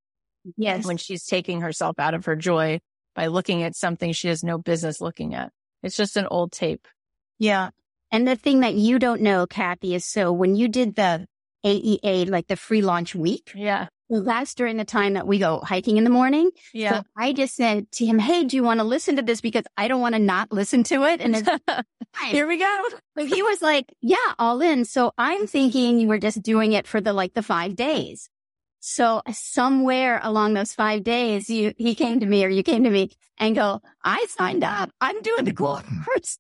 Yes. When she's taking herself out of her joy by looking at something she has no business looking at. It's just an old tape. Yeah. And the thing that you don't know, Cathy, is so when you did the A E A, like the free launch week. Yeah. Well, that's during the time that we go hiking in the morning. Yeah. So I just said to him, hey, do you want to listen to this? Because I don't want to not listen to it. And it's, here we go. But he was like, yeah, all in. So I'm thinking you were just doing it for the, like, the five days. So somewhere along those five days, you, he came to me or you came to me and go, I signed up. I'm doing the course.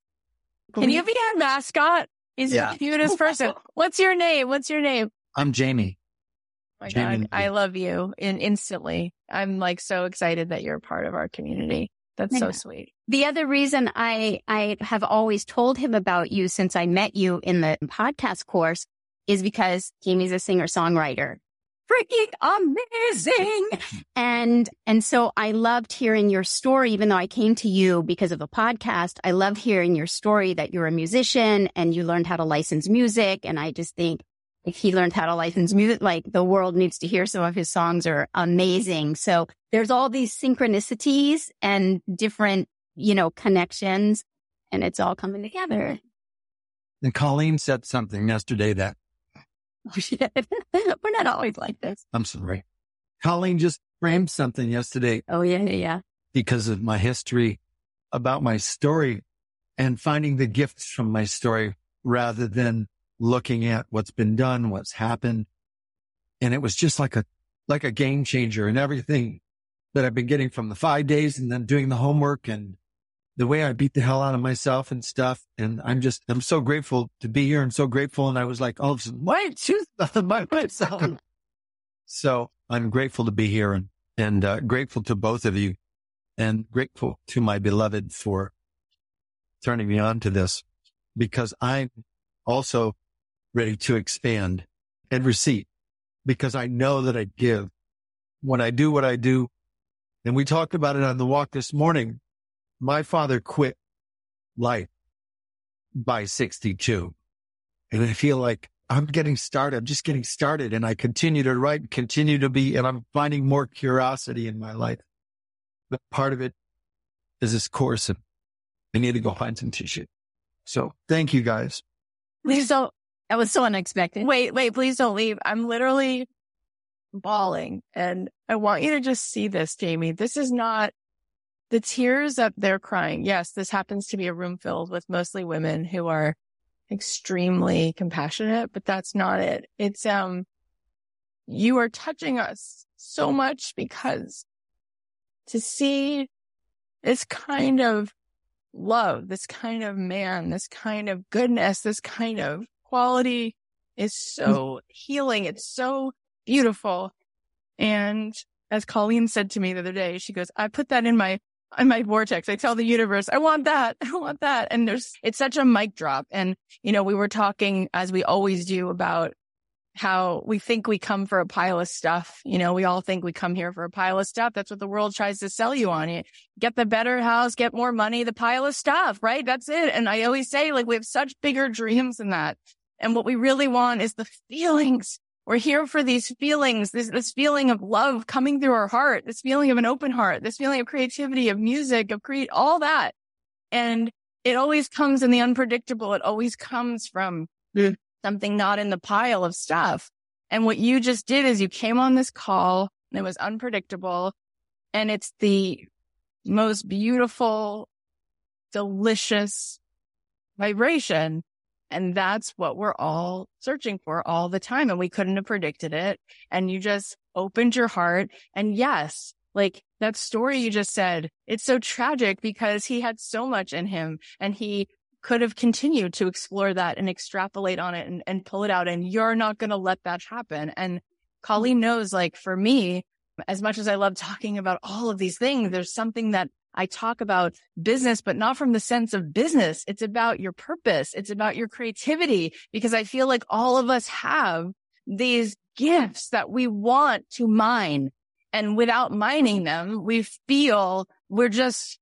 Can you be our mascot? He's yeah. the cutest person. What's your name? What's your name? I'm Jamie. Oh my God, I love you in instantly. I'm like so excited that you're a part of our community. That's so sweet. The other reason I, I have always told him about you since I met you in the podcast course is because Jamie's a singer-songwriter. Freaking amazing. and, and so I loved hearing your story, even though I came to you because of a podcast. I love hearing your story that you're a musician and you learned how to license music. And I just think, if he learned how to license music, like, the world needs to hear some of his songs are amazing. So there's all these synchronicities and different, you know, connections, and it's all coming together. And Colleen said something yesterday that... Oh, she did. We're not always like this. I'm sorry. Colleen just framed something yesterday. Oh, yeah, yeah. Because of my history, about my story and finding the gifts from my story rather than looking at what's been done, what's happened. And it was just like a, like a game changer, and everything that I've been getting from the five days and then doing the homework and the way I beat the hell out of myself and stuff. And I'm just, I'm so grateful to be here and so grateful. And I was like, all of a sudden, why choose nothing by myself? So I'm grateful to be here and, and uh, grateful to both of you and grateful to my beloved for turning me on to this, because I'm also ready to expand and receive, because I know that I give when I do what I do. And we talked about it on the walk this morning. My father quit life by sixty-two. And I feel like I'm getting started. I'm just getting started. And I continue to write, continue to be, and I'm finding more curiosity in my life. But part of it is this course, and I need to go find some tissue. So thank you guys. Please don't. That was so unexpected. Wait, wait, please don't leave. I'm literally bawling. And I want you to just see this, Jamie. This is not the tears up there crying. Yes, this happens to be a room filled with mostly women who are extremely compassionate, but that's not it. It's, um, you are touching us so much, because to see this kind of love, this kind of man, this kind of goodness, this kind of quality is so healing. It's so beautiful. And as Colleen said to me the other day, she goes, I put that in my, in my vortex. I tell the universe, I want that. I want that. And there's, it's such a mic drop. And, you know, we were talking, as we always do, about how we think we come for a pile of stuff. You know, we all think we come here for a pile of stuff. That's what the world tries to sell you on it. Get the better house, get more money, the pile of stuff, right? That's it. And I always say, like, we have such bigger dreams than that. And what we really want is the feelings. We're here for these feelings, this, this feeling of love coming through our heart, this feeling of an open heart, this feeling of creativity, of music, of create, all that. And it always comes in the unpredictable. It always comes from mm. something not in the pile of stuff. And what you just did is you came on this call, and it was unpredictable. And it's the most beautiful, delicious vibration. And that's what we're all searching for all the time. And we couldn't have predicted it. And you just opened your heart. And yes, like that story you just said, it's so tragic because he had so much in him, and he could have continued to explore that and extrapolate on it and, and pull it out. And you're not going to let that happen. And Colleen knows, like, for me, as much as I love talking about all of these things, there's something that I talk about business, but not from the sense of business. It's about your purpose. It's about your creativity, because I feel like all of us have these gifts that we want to mine. And without mining them, we feel we're just,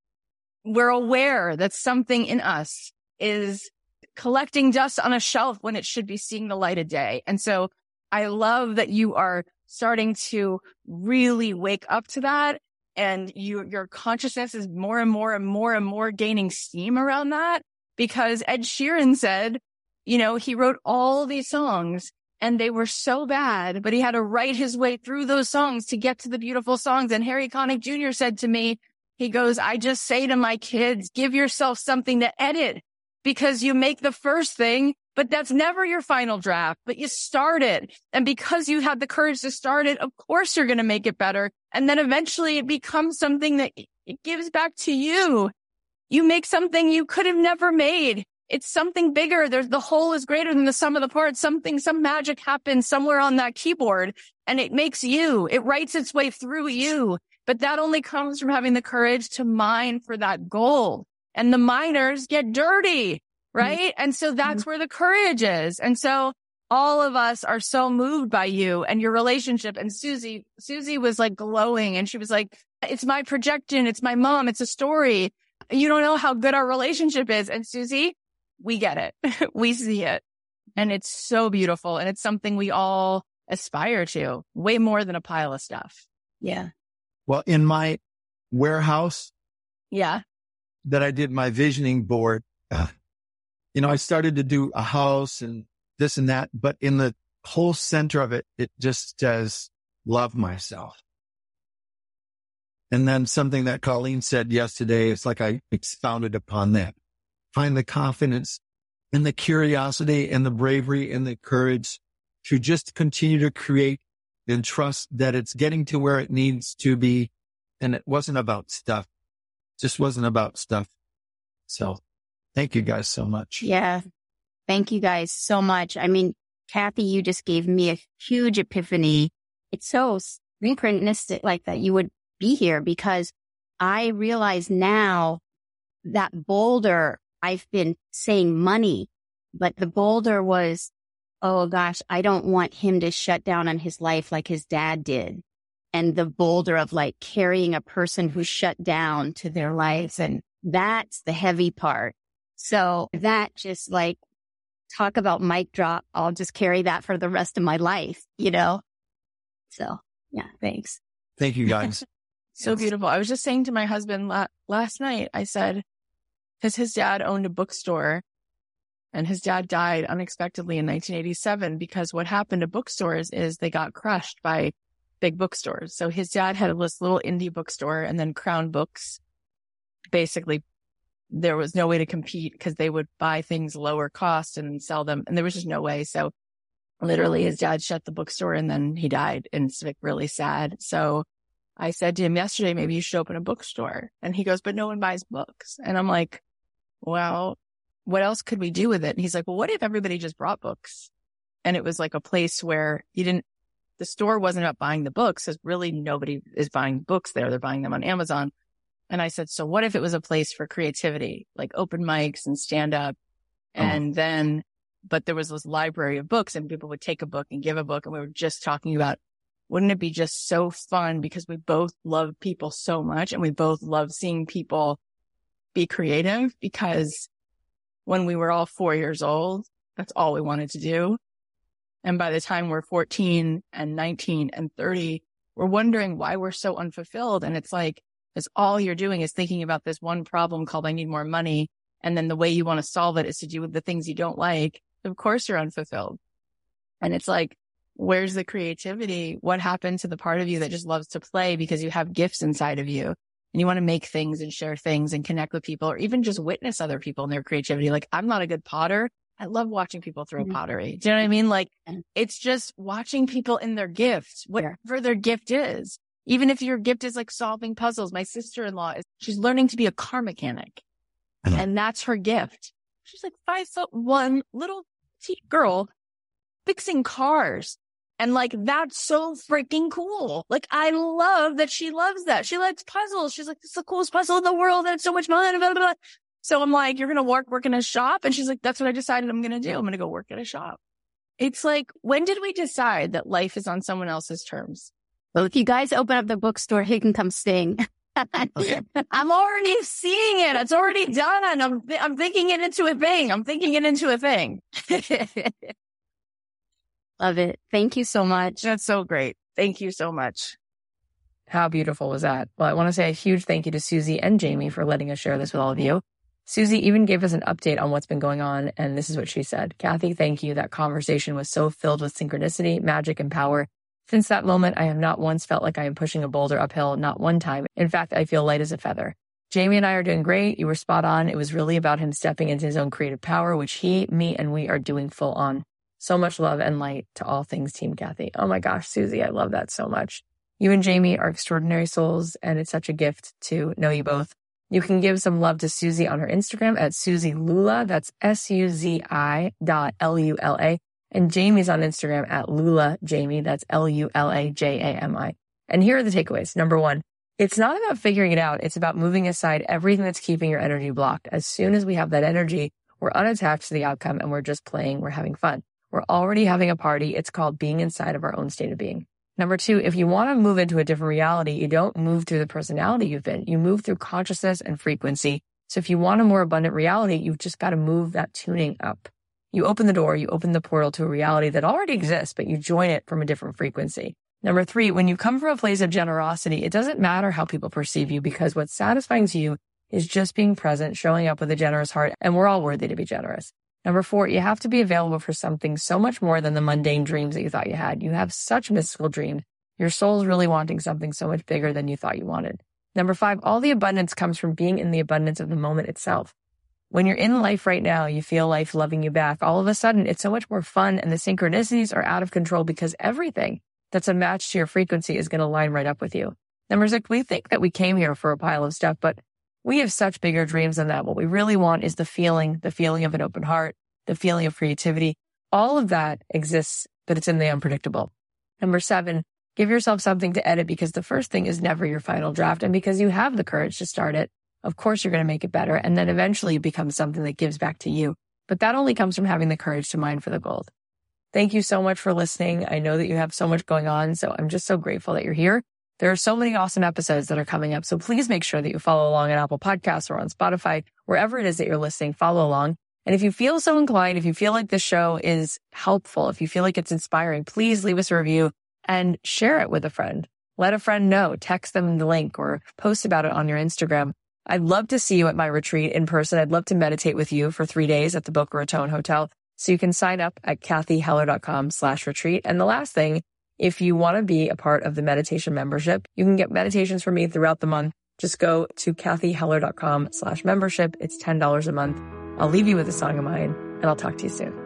we're aware that something in us is collecting dust on a shelf when it should be seeing the light of day. And so I love that you are starting to really wake up to that. And you, your consciousness is more and more and more and more gaining steam around that, because Ed Sheeran said, you know, he wrote all these songs and they were so bad, but he had to write his way through those songs to get to the beautiful songs. And Harry Connick Junior said to me, he goes, I just say to my kids, give yourself something to edit, because you make the first thing, but that's never your final draft, but you start it. And because you had the courage to start it, of course you're going to make it better. And then eventually it becomes something that it gives back to you. You make something you could have never made. It's something bigger. There's, the whole is greater than the sum of the parts. Something, some magic happens somewhere on that keyboard, and it makes you, it writes its way through you. But that only comes from having the courage to mine for that goal. And the miners get dirty, right? And so that's where the courage is. And so all of us are so moved by you and your relationship. And Suzi, Suzi was like glowing, and she was like, it's my projection. It's my mom. It's a story. You don't know how good our relationship is. And Suzi, we get it. We see it. And it's so beautiful. And it's something we all aspire to, way more than a pile of stuff. Yeah. Well, in my warehouse. Yeah. That I did my visioning board. Uh, you know, I started to do a house and this and that, but in the whole center of it, it just says, love myself. And then something that Colleen said yesterday, it's like I expounded upon that. Find the confidence and the curiosity and the bravery and the courage to just continue to create and trust that it's getting to where it needs to be, and it wasn't about stuff. It just wasn't about stuff. So thank you guys so much. Yeah. Thank you guys so much. I mean, Cathy, you just gave me a huge epiphany. It's so synchronistic, like that you would be here, because I realize now that boulder, I've been saying money, but the boulder was, oh gosh, I don't want him to shut down on his life like his dad did. And the boulder of like carrying a person who shut down to their lives. And that's the heavy part. So that just like, talk about mic drop. I'll just carry that for the rest of my life, you know? So yeah, thanks. Thank you guys. So yes. Beautiful. I was just saying to my husband la- last night, I said, because his dad owned a bookstore and his dad died unexpectedly in nineteen eighty-seven, because what happened to bookstores is they got crushed by big bookstores. So his dad had this little indie bookstore, and then Crown Books, basically there was no way to compete because they would buy things lower cost and sell them. And there was just no way. So literally his dad shut the bookstore and then he died. And it's like really sad. So I said to him yesterday, maybe you should open a bookstore. And he goes, but no one buys books. And I'm like, well, what else could we do with it? And he's like, well, what if everybody just brought books? And it was like a place where you didn't, the store wasn't about buying the books, because really nobody is buying books there. They're buying them on Amazon. And I said, so what if it was a place for creativity, like open mics and stand up? Oh. And then, but there was this library of books, and people would take a book and give a book. And we were just talking about, wouldn't it be just so fun, because we both love people so much, and we both love seeing people be creative, because when we were all four years old, that's all we wanted to do. And by the time we're fourteen and nineteen and thirty, we're wondering why we're so unfulfilled. And it's like, is all you're doing is thinking about this one problem called I need more money. And then the way you want to solve it is to do with the things you don't like. Of course you're unfulfilled. And it's like, where's the creativity? What happened to the part of you that just loves to play because you have gifts inside of you and you want to make things and share things and connect with people, or even just witness other people and their creativity? Like, I'm not a good potter. I love watching people throw mm-hmm. pottery. Do you know what I mean? Like, it's just watching people in their gift, whatever yeah. their gift is. Even if your gift is like solving puzzles. My sister-in-law, is she's learning to be a car mechanic, and that's her gift. She's like five foot one little petite girl fixing cars. And like, that's so freaking cool. Like, I love that she loves that. She likes puzzles. She's like, it's the coolest puzzle in the world. And it's so much fun. Blah, blah, blah. So I'm like, you're going to work, work in a shop. And she's like, that's what I decided I'm going to do. I'm going to go work at a shop. It's like, when did we decide that life is on someone else's terms? Well, if you guys open up the bookstore, he can come sing. Okay. I'm already seeing it. It's already done. I'm th- I'm thinking it into a thing. I'm thinking it into a thing. Love it. Thank you so much. That's so great. Thank you so much. How beautiful was that? Well, I want to say a huge thank you to Suzi and Jamie for letting us share this with all of you. Suzi even gave us an update on what's been going on, and this is what she said. Cathy, thank you. That conversation was so filled with synchronicity, magic, and power. Since that moment, I have not once felt like I am pushing a boulder uphill, not one time. In fact, I feel light as a feather. Jamie and I are doing great. You were spot on. It was really about him stepping into his own creative power, which he, me, and we are doing full on. So much love and light to all things Team Cathy. Oh my gosh, Suzi, I love that so much. You and Jamie are extraordinary souls, and it's such a gift to know you both. You can give some love to Suzi on her Instagram at Suzi Lula. That's S U Z I dot L U L A. And Jamie's on Instagram at lulajami. That's L U L A J A M I. And here are the takeaways. Number one, it's not about figuring it out. It's about moving aside everything that's keeping your energy blocked. As soon as we have that energy, we're unattached to the outcome and we're just playing. We're having fun. We're already having a party. It's called being inside of our own state of being. Number two, if you want to move into a different reality, you don't move through the personality you've been. You move through consciousness and frequency. So if you want a more abundant reality, you've just got to move that tuning up. You open the door, you open the portal to a reality that already exists, but you join it from a different frequency. Number three, when you come from a place of generosity, it doesn't matter how people perceive you, because what's satisfying to you is just being present, showing up with a generous heart, and we're all worthy to be generous. Number four, you have to be available for something so much more than the mundane dreams that you thought you had. You have such mystical dreams. Your soul's really wanting something so much bigger than you thought you wanted. Number five, all the abundance comes from being in the abundance of the moment itself. When you're in life right now, you feel life loving you back. All of a sudden, it's so much more fun, and the synchronicities are out of control because everything that's a match to your frequency is going to line right up with you. Numbers like, we think that we came here for a pile of stuff, but we have such bigger dreams than that. What we really want is the feeling, the feeling of an open heart, the feeling of creativity. All of that exists, but it's in the unpredictable. Number seven, give yourself something to edit, because the first thing is never your final draft. And because you have the courage to start it, of course you're going to make it better. And then eventually it becomes something that gives back to you. But that only comes from having the courage to mine for the gold. Thank you so much for listening. I know that you have so much going on, so I'm just so grateful that you're here. There are so many awesome episodes that are coming up, so please make sure that you follow along on Apple Podcasts or on Spotify, wherever it is that you're listening, follow along. And if you feel so inclined, if you feel like this show is helpful, if you feel like it's inspiring, please leave us a review and share it with a friend. Let a friend know, text them the link or post about it on your Instagram. I'd love to see you at my retreat in person. I'd love to meditate with you for three days at the Boca Raton Hotel. So you can sign up at Cathy Heller dot com slash retreat. And the last thing, if you want to be a part of the meditation membership, you can get meditations from me throughout the month. Just go to Cathy Heller dot com slash membership. It's ten dollars a month. I'll leave you with a song of mine, and I'll talk to you soon.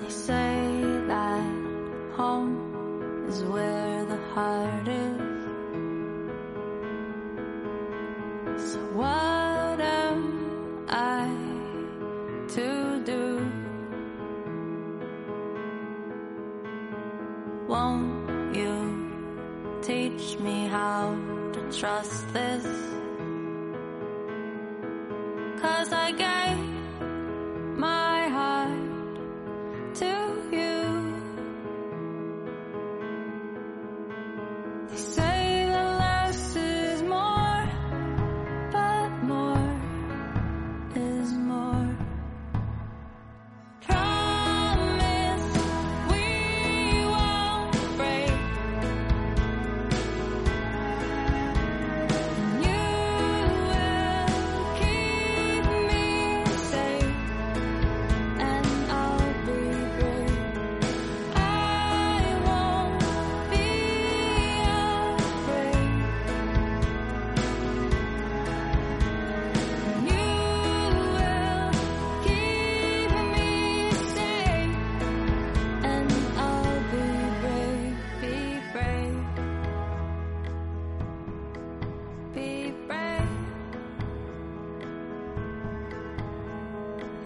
They say that home is where the heart is. So what am I to do? Won't you teach me how to trust this? 'Cause I gave my heart to you. They say the less is more, but more is more. Promise we won't break. And you will keep me safe, and I'll be.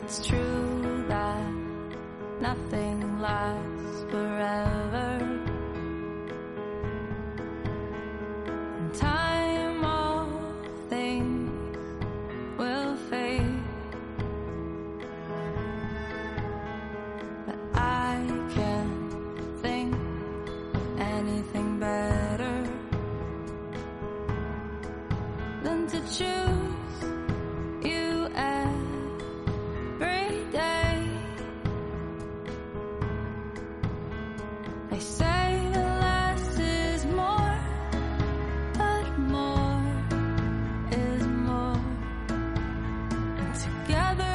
It's true that nothing lasts forever, in time all things will fade, but I can't think of anything better than to choose you as every day. They say the less is more, but more is more, and together